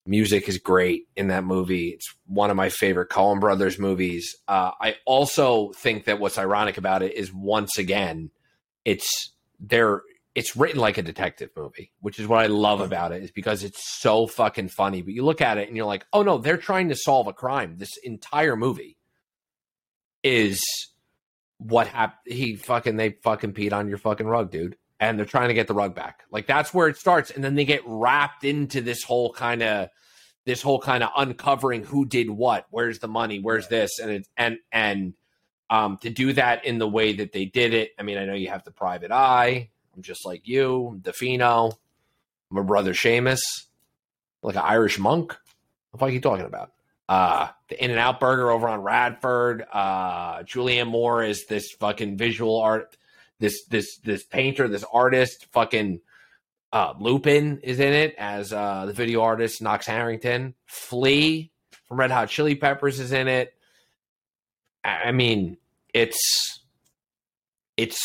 Music is great in that movie. It's one of my favorite Coen Brothers movies. I also think that what's ironic about it is, once again, it's written like a detective movie, which is what I love about it, is because it's so fucking funny. But you look at it and you're like, oh no, they're trying to solve a crime. This entire movie is what happened. They fucking peed on your fucking rug, dude. And they're trying to get the rug back. Like, that's where it starts. And then they get wrapped into this whole kind of uncovering who did what, where's the money, where's this. And to do that in the way that they did it. I mean, I know you have the private eye. I'm just like you, DeFino, my brother Seamus, like an Irish monk. What the fuck are you talking about? The In-N-Out Burger over on Radford. Julianne Moore is this fucking visual art, this painter, this artist, fucking Lupin is in it as the video artist Knox Harrington. Flea from Red Hot Chili Peppers is in it. I mean, it's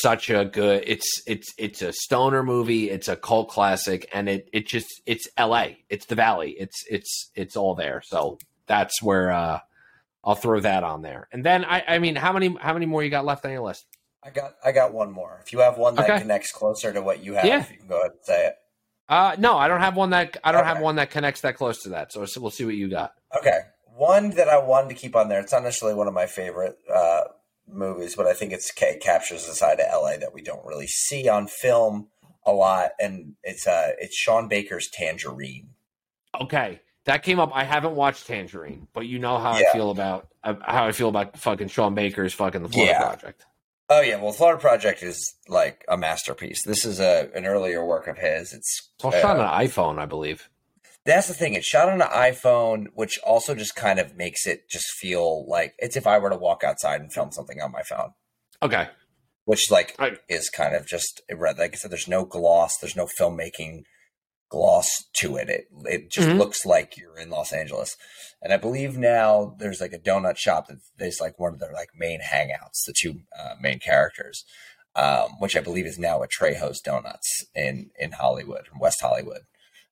such a good, it's a stoner movie. It's a cult classic, and it's LA. It's the Valley. It's all there. So that's where I'll throw that on there. And then I mean, how many more you got left on your list? I got one more. If you have one that connects closer to what you have, you can go ahead and say it. No, I don't have one that have one that connects that close to that. So we'll see what you got. Okay. One that I wanted to keep on there. It's not necessarily one of my favorite movies, but I think it captures the side of LA that we don't really see on film a lot, and it's Sean Baker's Tangerine. Okay. That came up. I haven't watched Tangerine, but you know how I feel about fucking Sean Baker's fucking The Florida Project. Oh, yeah. Well, Florida Project is like a masterpiece. This is an earlier work of his. It's all shot on an iPhone, I believe. That's the thing. It's shot on an iPhone, which also just kind of makes it just feel like it's if I were to walk outside and film something on my phone. Okay. Which is kind of just, like I said, there's no gloss. There's no filmmaking gloss to it. It just looks like you're in Los Angeles. And I believe now there's like a donut shop that is like one of their like main hangouts, the two main characters, which I believe is now at Trejo's Donuts in Hollywood, West Hollywood.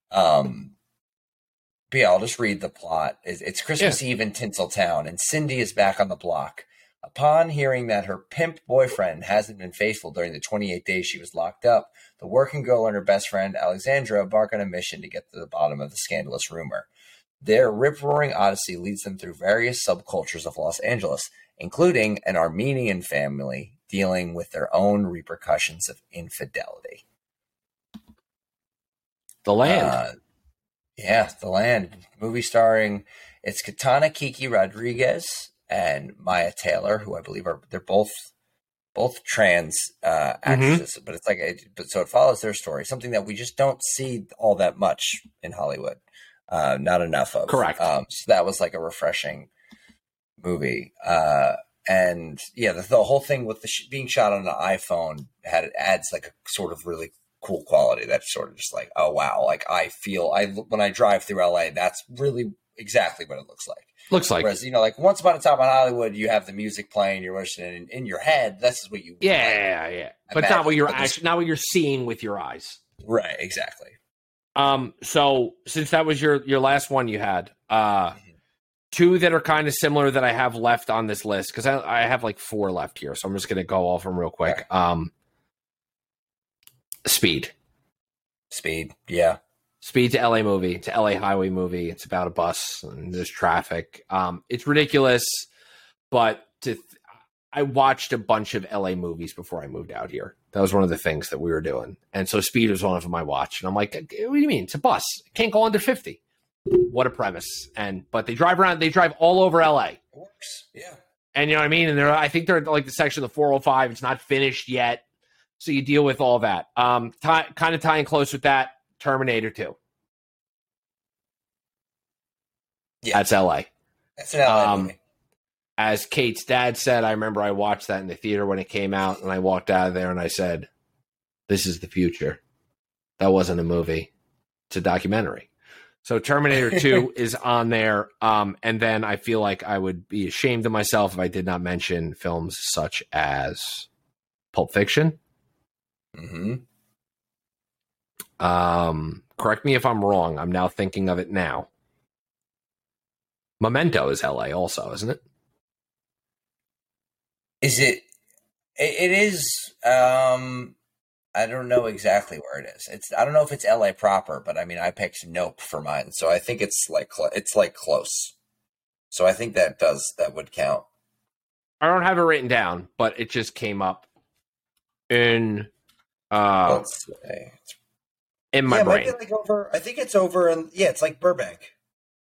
But yeah, I'll just read the plot. It's Christmas Eve in Tinseltown, and Cindy is back on the block. Upon hearing that her pimp boyfriend hasn't been faithful during the 28 days she was locked up, the working girl and her best friend, Alexandra, embark on a mission to get to the bottom of the scandalous rumor. Their rip-roaring odyssey leads them through various subcultures of Los Angeles, including an Armenian family dealing with their own repercussions of infidelity. The Land. The Land. Movie starring, it's Katana Kiki Rodriguez and Maya Taylor, who I believe they're both trans actresses, but it's like, so it follows their story, something that we just don't see all that much in Hollywood, not enough of. Correct. So that was like a refreshing movie, and yeah, the whole thing with being shot on an iPhone adds like a sort of really cool quality that's sort of just like, oh wow, like when I drive through LA, that's really exactly what it looks like. Whereas, you know, like Once Upon a Time in Hollywood, you have the music playing, you're listening in your head. That's what you but not what you're actually, not what you're seeing with your eyes. Right, exactly. So since that was your last one you had, two that are kind of similar that I have left on this list, because I have like four left here, so I'm just gonna go all of them real quick. Right. Speed. Yeah. Speed's a LA movie. It's a LA highway movie. It's about a bus and there's traffic. It's ridiculous, but I watched a bunch of LA movies before I moved out here. That was one of the things that we were doing. And so Speed was one of them I watched. And I'm like, what do you mean? It's a bus. It can't go under 50. What a premise. But they drive around. They drive all over LA. It works. Yeah. And you know what I mean? And I think they're like the section of the 405. It's not finished yet. So you deal with all that. Kind of tying close with that, Terminator 2. Yeah. That's LA. That's an LA movie. As Kate's dad said, I remember I watched that in the theater when it came out, and I walked out of there and I said, this is the future. That wasn't a movie. It's a documentary. So Terminator 2 is on there. And then I feel like I would be ashamed of myself if I did not mention films such as Pulp Fiction. Correct me if I'm wrong. I'm now thinking of it now. Memento is LA also, isn't it? It is. I don't know exactly where it is. I don't know if it's LA proper, but I mean, I picked Nope for mine. So I think it's like close. So I think that would count. I don't have it written down, but it just came up in... let's see. In my brain, like over, I think it's over, and it's like Burbank.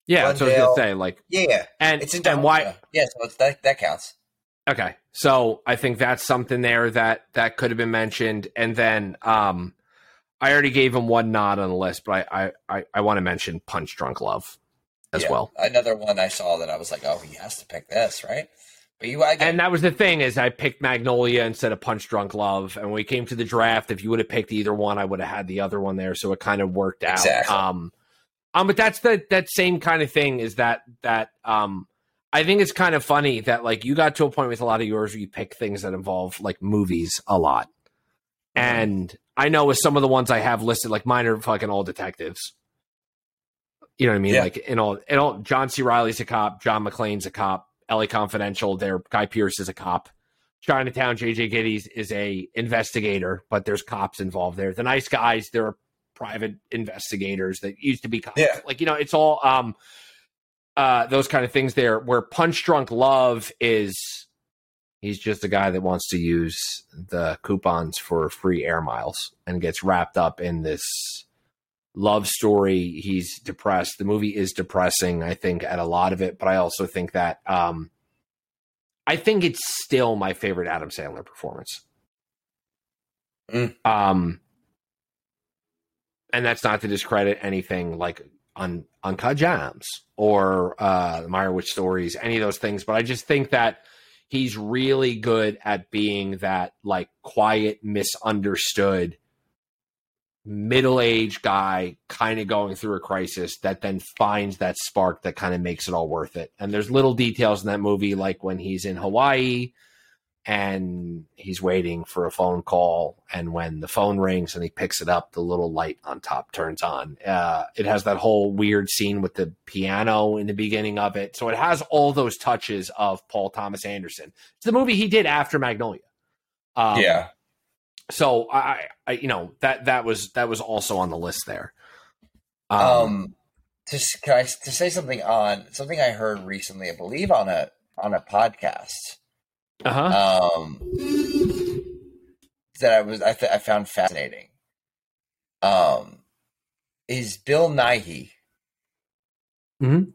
Yeah, that's what I was gonna say. Like, yeah, and it's in Delaware. Yeah, so it's that counts. Okay, so I think that's something there that could have been mentioned, and then I already gave him one nod on the list, but I want to mention Punch Drunk Love as well. Another one I saw that I was like, oh, he has to pick this, right? And that was the thing, is I picked Magnolia instead of Punch Drunk Love. And when we came to the draft, if you would have picked either one, I would have had the other one there. So it kind of worked out. Exactly. But that's that same kind of thing, is that I think it's kind of funny that, like, you got to a point with a lot of yours where you pick things that involve, like, movies a lot. And I know with some of the ones I have listed, like, mine are fucking all detectives. You know what I mean? Yeah. Like, in all, John C. Reilly's a cop. John McClane's a cop. LA Confidential, their Guy Pearce is a cop. Chinatown, J.J. Giddies is a investigator, but there's cops involved there. The Nice Guys, they're private investigators that used to be cops. Yeah. Like, you know, it's all those kind of things there, where Punch Drunk Love is, he's just a guy that wants to use the coupons for free air miles and gets wrapped up in this love story. He's depressed. The movie is depressing, I think, at a lot of it, but I also think that I think it's still my favorite Adam Sandler performance. And that's not to discredit anything like Uncut Gems or Meyerowitz Stories, any of those things, but I just think that he's really good at being that, like, quiet, misunderstood, middle-aged guy kind of going through a crisis that then finds that spark that kind of makes it all worth it. And there's little details in that movie, like when he's in Hawaii and he's waiting for a phone call, and when the phone rings and he picks it up, the little light on top turns on. It has that whole weird scene with the piano in the beginning of it. So it has all those touches of Paul Thomas Anderson. It's the movie he did after Magnolia. Yeah. So I you know, that was also on the list there. Can I say something on something I heard recently? I believe on a podcast. Uh-huh. I found fascinating. Is Bill Nighy? Mm-hmm.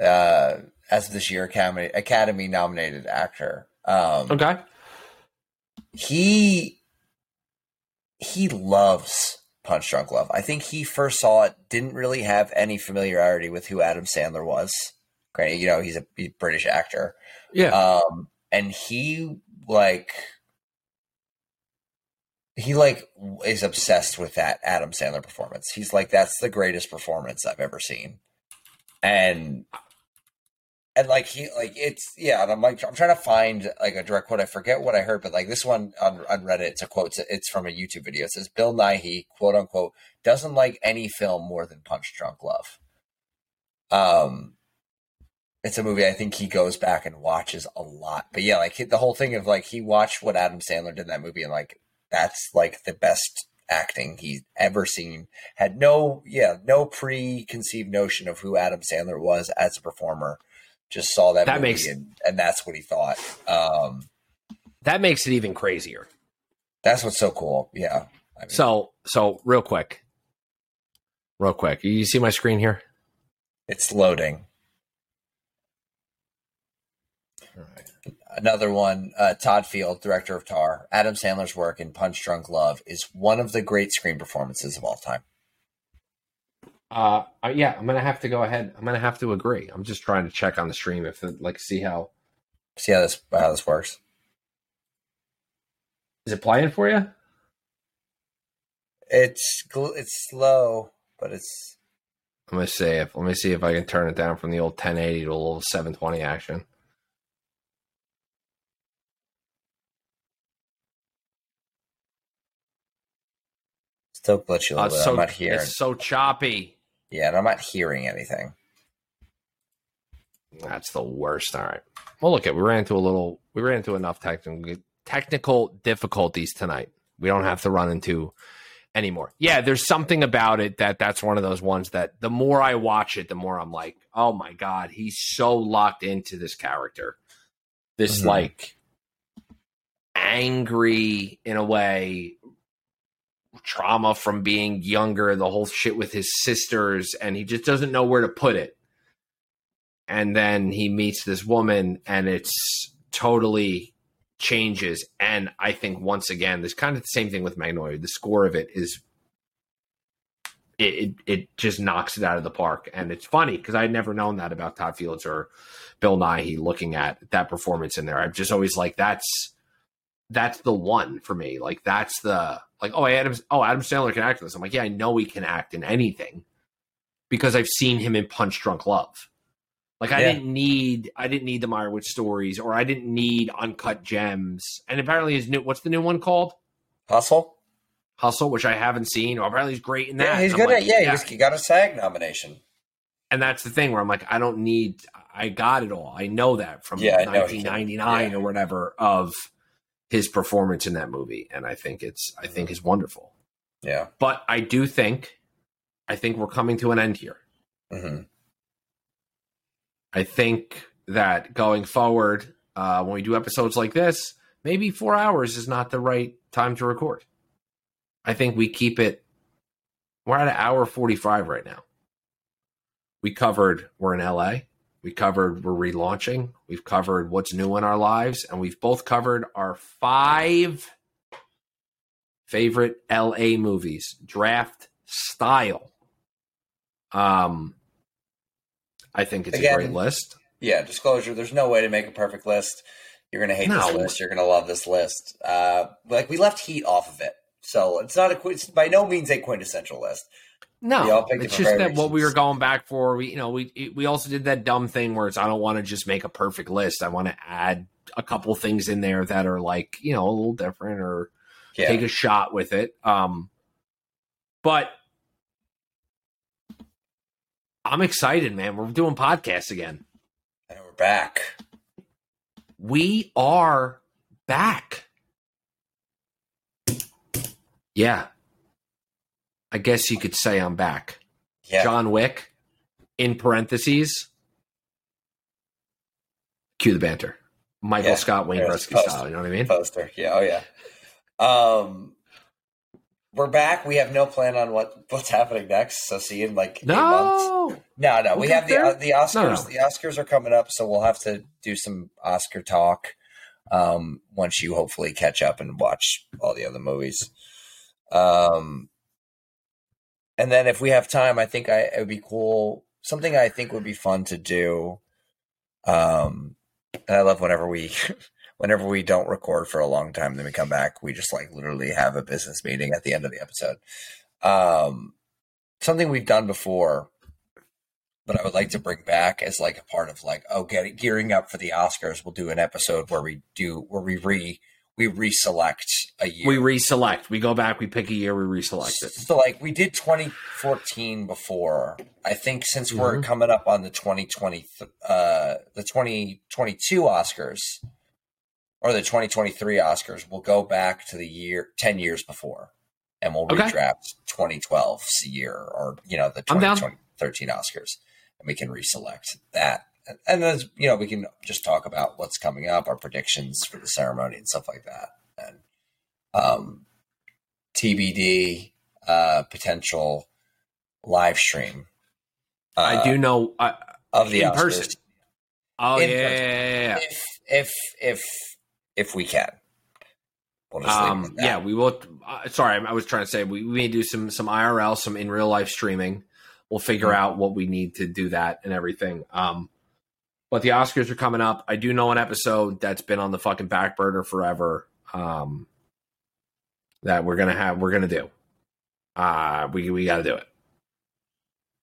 As of this year, Academy nominated actor. Okay. He loves Punch Drunk Love. I think he first saw it, didn't really have any familiarity with who Adam Sandler was. Granted, you know, he's a British actor. Yeah. And he is obsessed with that Adam Sandler performance. He's like, that's the greatest performance I've ever seen. And like, he, like, it's, yeah. And I'm like, I'm trying to find like a direct quote. I forget what I heard, but like this one on Reddit, it's a quote. It's from a YouTube video. It says Bill Nighy, quote unquote, doesn't like any film more than Punch Drunk Love. It's a movie I think he goes back and watches a lot, but yeah, like the whole thing of like, he watched what Adam Sandler did in that movie. And like, that's like the best acting he's ever seen. Had no preconceived notion of who Adam Sandler was as a performer. Just saw that movie and that's what he thought. That makes it even crazier. That's what's so cool. Yeah. I mean, so real quick, you see my screen here? It's loading. All right. Another one, Todd Field, director of Tar. Adam Sandler's work in Punch Drunk Love is one of the great screen performances of all time. Yeah, I'm going to have to go ahead. I'm going to have to agree. I'm just trying to check on the stream see how this works. Is it playing for you? It's slow, but it's. I'm going to see if, let me see if I can turn it down from the old 1080 to a little 720 action. Still glitchy a little bit. I'm not here. It's so choppy. Yeah, and I'm not hearing anything. That's the worst. All right. Well, look, we ran into enough technical difficulties tonight. We don't have to run into anymore. Yeah, there's something about it that's one of those ones that the more I watch it, the more I'm like, oh my God, he's so locked into this character. This mm-hmm. like angry, in a way, trauma from being younger, the whole shit with his sisters, and he just doesn't know where to put it. And then he meets this woman and it's totally changes. And I think once again, there's kind of the same thing with Magnolia. The score of it is it just knocks it out of the park. And it's funny because I'd never known that about Todd Fields or Bill Nighy looking at that performance in there. I'm just always like, that's the one for me. Like, that's the, like, Adam Sandler can act in this. I'm like, yeah, I know he can act in anything because I've seen him in Punch Drunk Love. Like, yeah. I didn't need the Meyerowitz Stories, or I didn't need Uncut Gems. And apparently his new, what's the new one called? Hustle, which I haven't seen. Or apparently he's great in that. Yeah, he's good at, he got a SAG nomination. And that's the thing where I'm like, I got it all. I know that from 1999 or whatever of his performance in that movie. And I think it's wonderful. Yeah. But I think we're coming to an end here. Mm-hmm. I think that going forward, when we do episodes like this, maybe 4 hours is not the right time to record. I think we keep it. We're at an hour 45 right now. We're in LA. We're relaunching. We've covered what's new in our lives. And we've both covered our 5 favorite LA movies, draft style. I think it's a great list. Yeah, disclosure. There's no way to make a perfect list. You're going to hate this list. You're going to love this list. We left Heat off of it. So it's not it's by no means a quintessential list. No, it's just that what we were going back for. We also did that dumb thing where it's, I don't want to just make a perfect list. I want to add a couple things in there that are like, a little different or take a shot with it. But I'm excited, man. We're doing podcasts again. And we're back. We are back. Yeah. I guess you could say I'm back. Yeah. John Wick, in parentheses. Cue the banter. Michael Scott, Wayne Gretzky style. You know what I mean? Poster. Yeah. Oh, yeah. We're back. We have no plan on what's happening next. So see you in like 8 months. No. We have the Oscars. No. The Oscars are coming up, so we'll have to do some Oscar talk once you hopefully catch up and watch all the other movies. And then if we have time, I think it would be cool. Something I think would be fun to do. And I love whenever we don't record for a long time, then we come back, we just literally have a business meeting at the end of the episode. Something we've done before, but I would like to bring back as a part of gearing up for the Oscars. We'll do an episode where we reselect a year. We reselect. We go back, we pick a year, we reselect it. So we did 2014 before. I think since we're coming up on the 2022 Oscars, or the 2023 Oscars, we'll go back to the year 10 years before, and we'll redraft 2012's year, or the 2013 Oscars, and we can reselect that. And then we can just talk about what's coming up, our predictions for the ceremony and stuff like that, and TBD potential live stream. I do know of the Oscars. Person. Oh in person. Yeah. If we can, we'll just leave it at that. Yeah, we will. Sorry, I was trying to say we may do some IRL, some in real life streaming. We'll figure out what we need to do that and everything. But the Oscars are coming up. I do know an episode that's been on the fucking back burner forever. That we're gonna do. We got to do it.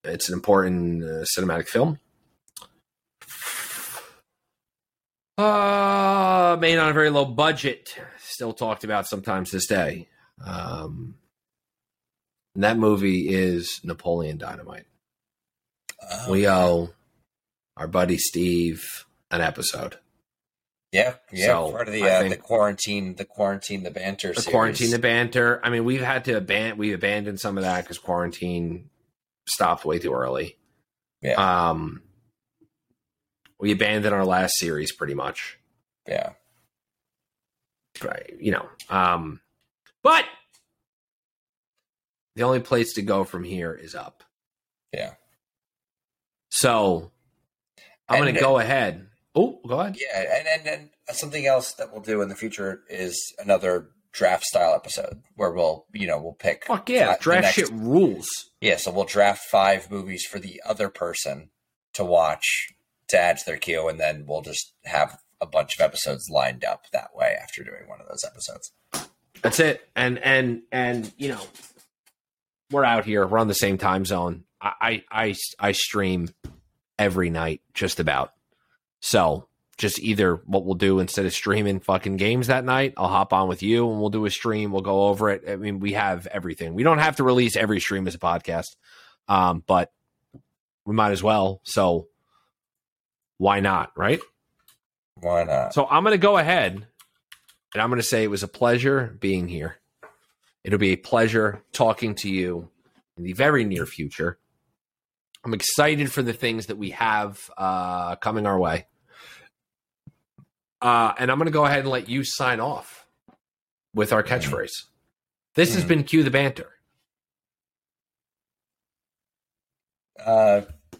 It's an important cinematic film. Made on a very low budget, still talked about sometimes this day. And that movie is Napoleon Dynamite. We owe our buddy Steve an episode. Yeah, so part of the quarantine, the banter series. Quarantine, the banter. I mean, we've had to abandoned some of that because quarantine stopped way too early. Yeah. We abandoned our last series pretty much. Yeah. Right. But the only place to go from here is up. Yeah. So I'm going to go ahead. Oh, go ahead. Yeah. And something else that we'll do in the future is another draft style episode where we'll, you know, we'll pick. Fuck yeah, draft shit rules. Yeah, so we'll draft 5 movies for the other person to watch to add to their queue, and then we'll just have a bunch of episodes lined up that way after doing one of those episodes. That's it. And you know, we're out here. We're on the same time zone. I stream every night, just about. So just either what we'll do instead of streaming fucking games that night, I'll hop on with you and we'll do a stream. We'll go over it. I mean, we have everything. We don't have to release every stream as a podcast, but we might as well. So why not, right? Why not? So I'm going to go ahead and I'm going to say it was a pleasure being here. It'll be a pleasure talking to you in the very near future. I'm excited for the things that we have coming our way. And I'm going to go ahead and let you sign off with our catchphrase. This has been Cue the Banter.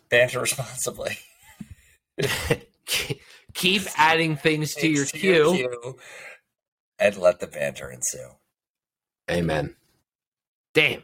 Banter responsibly. Keep adding things to your queue. And let the banter ensue. Amen. Damn.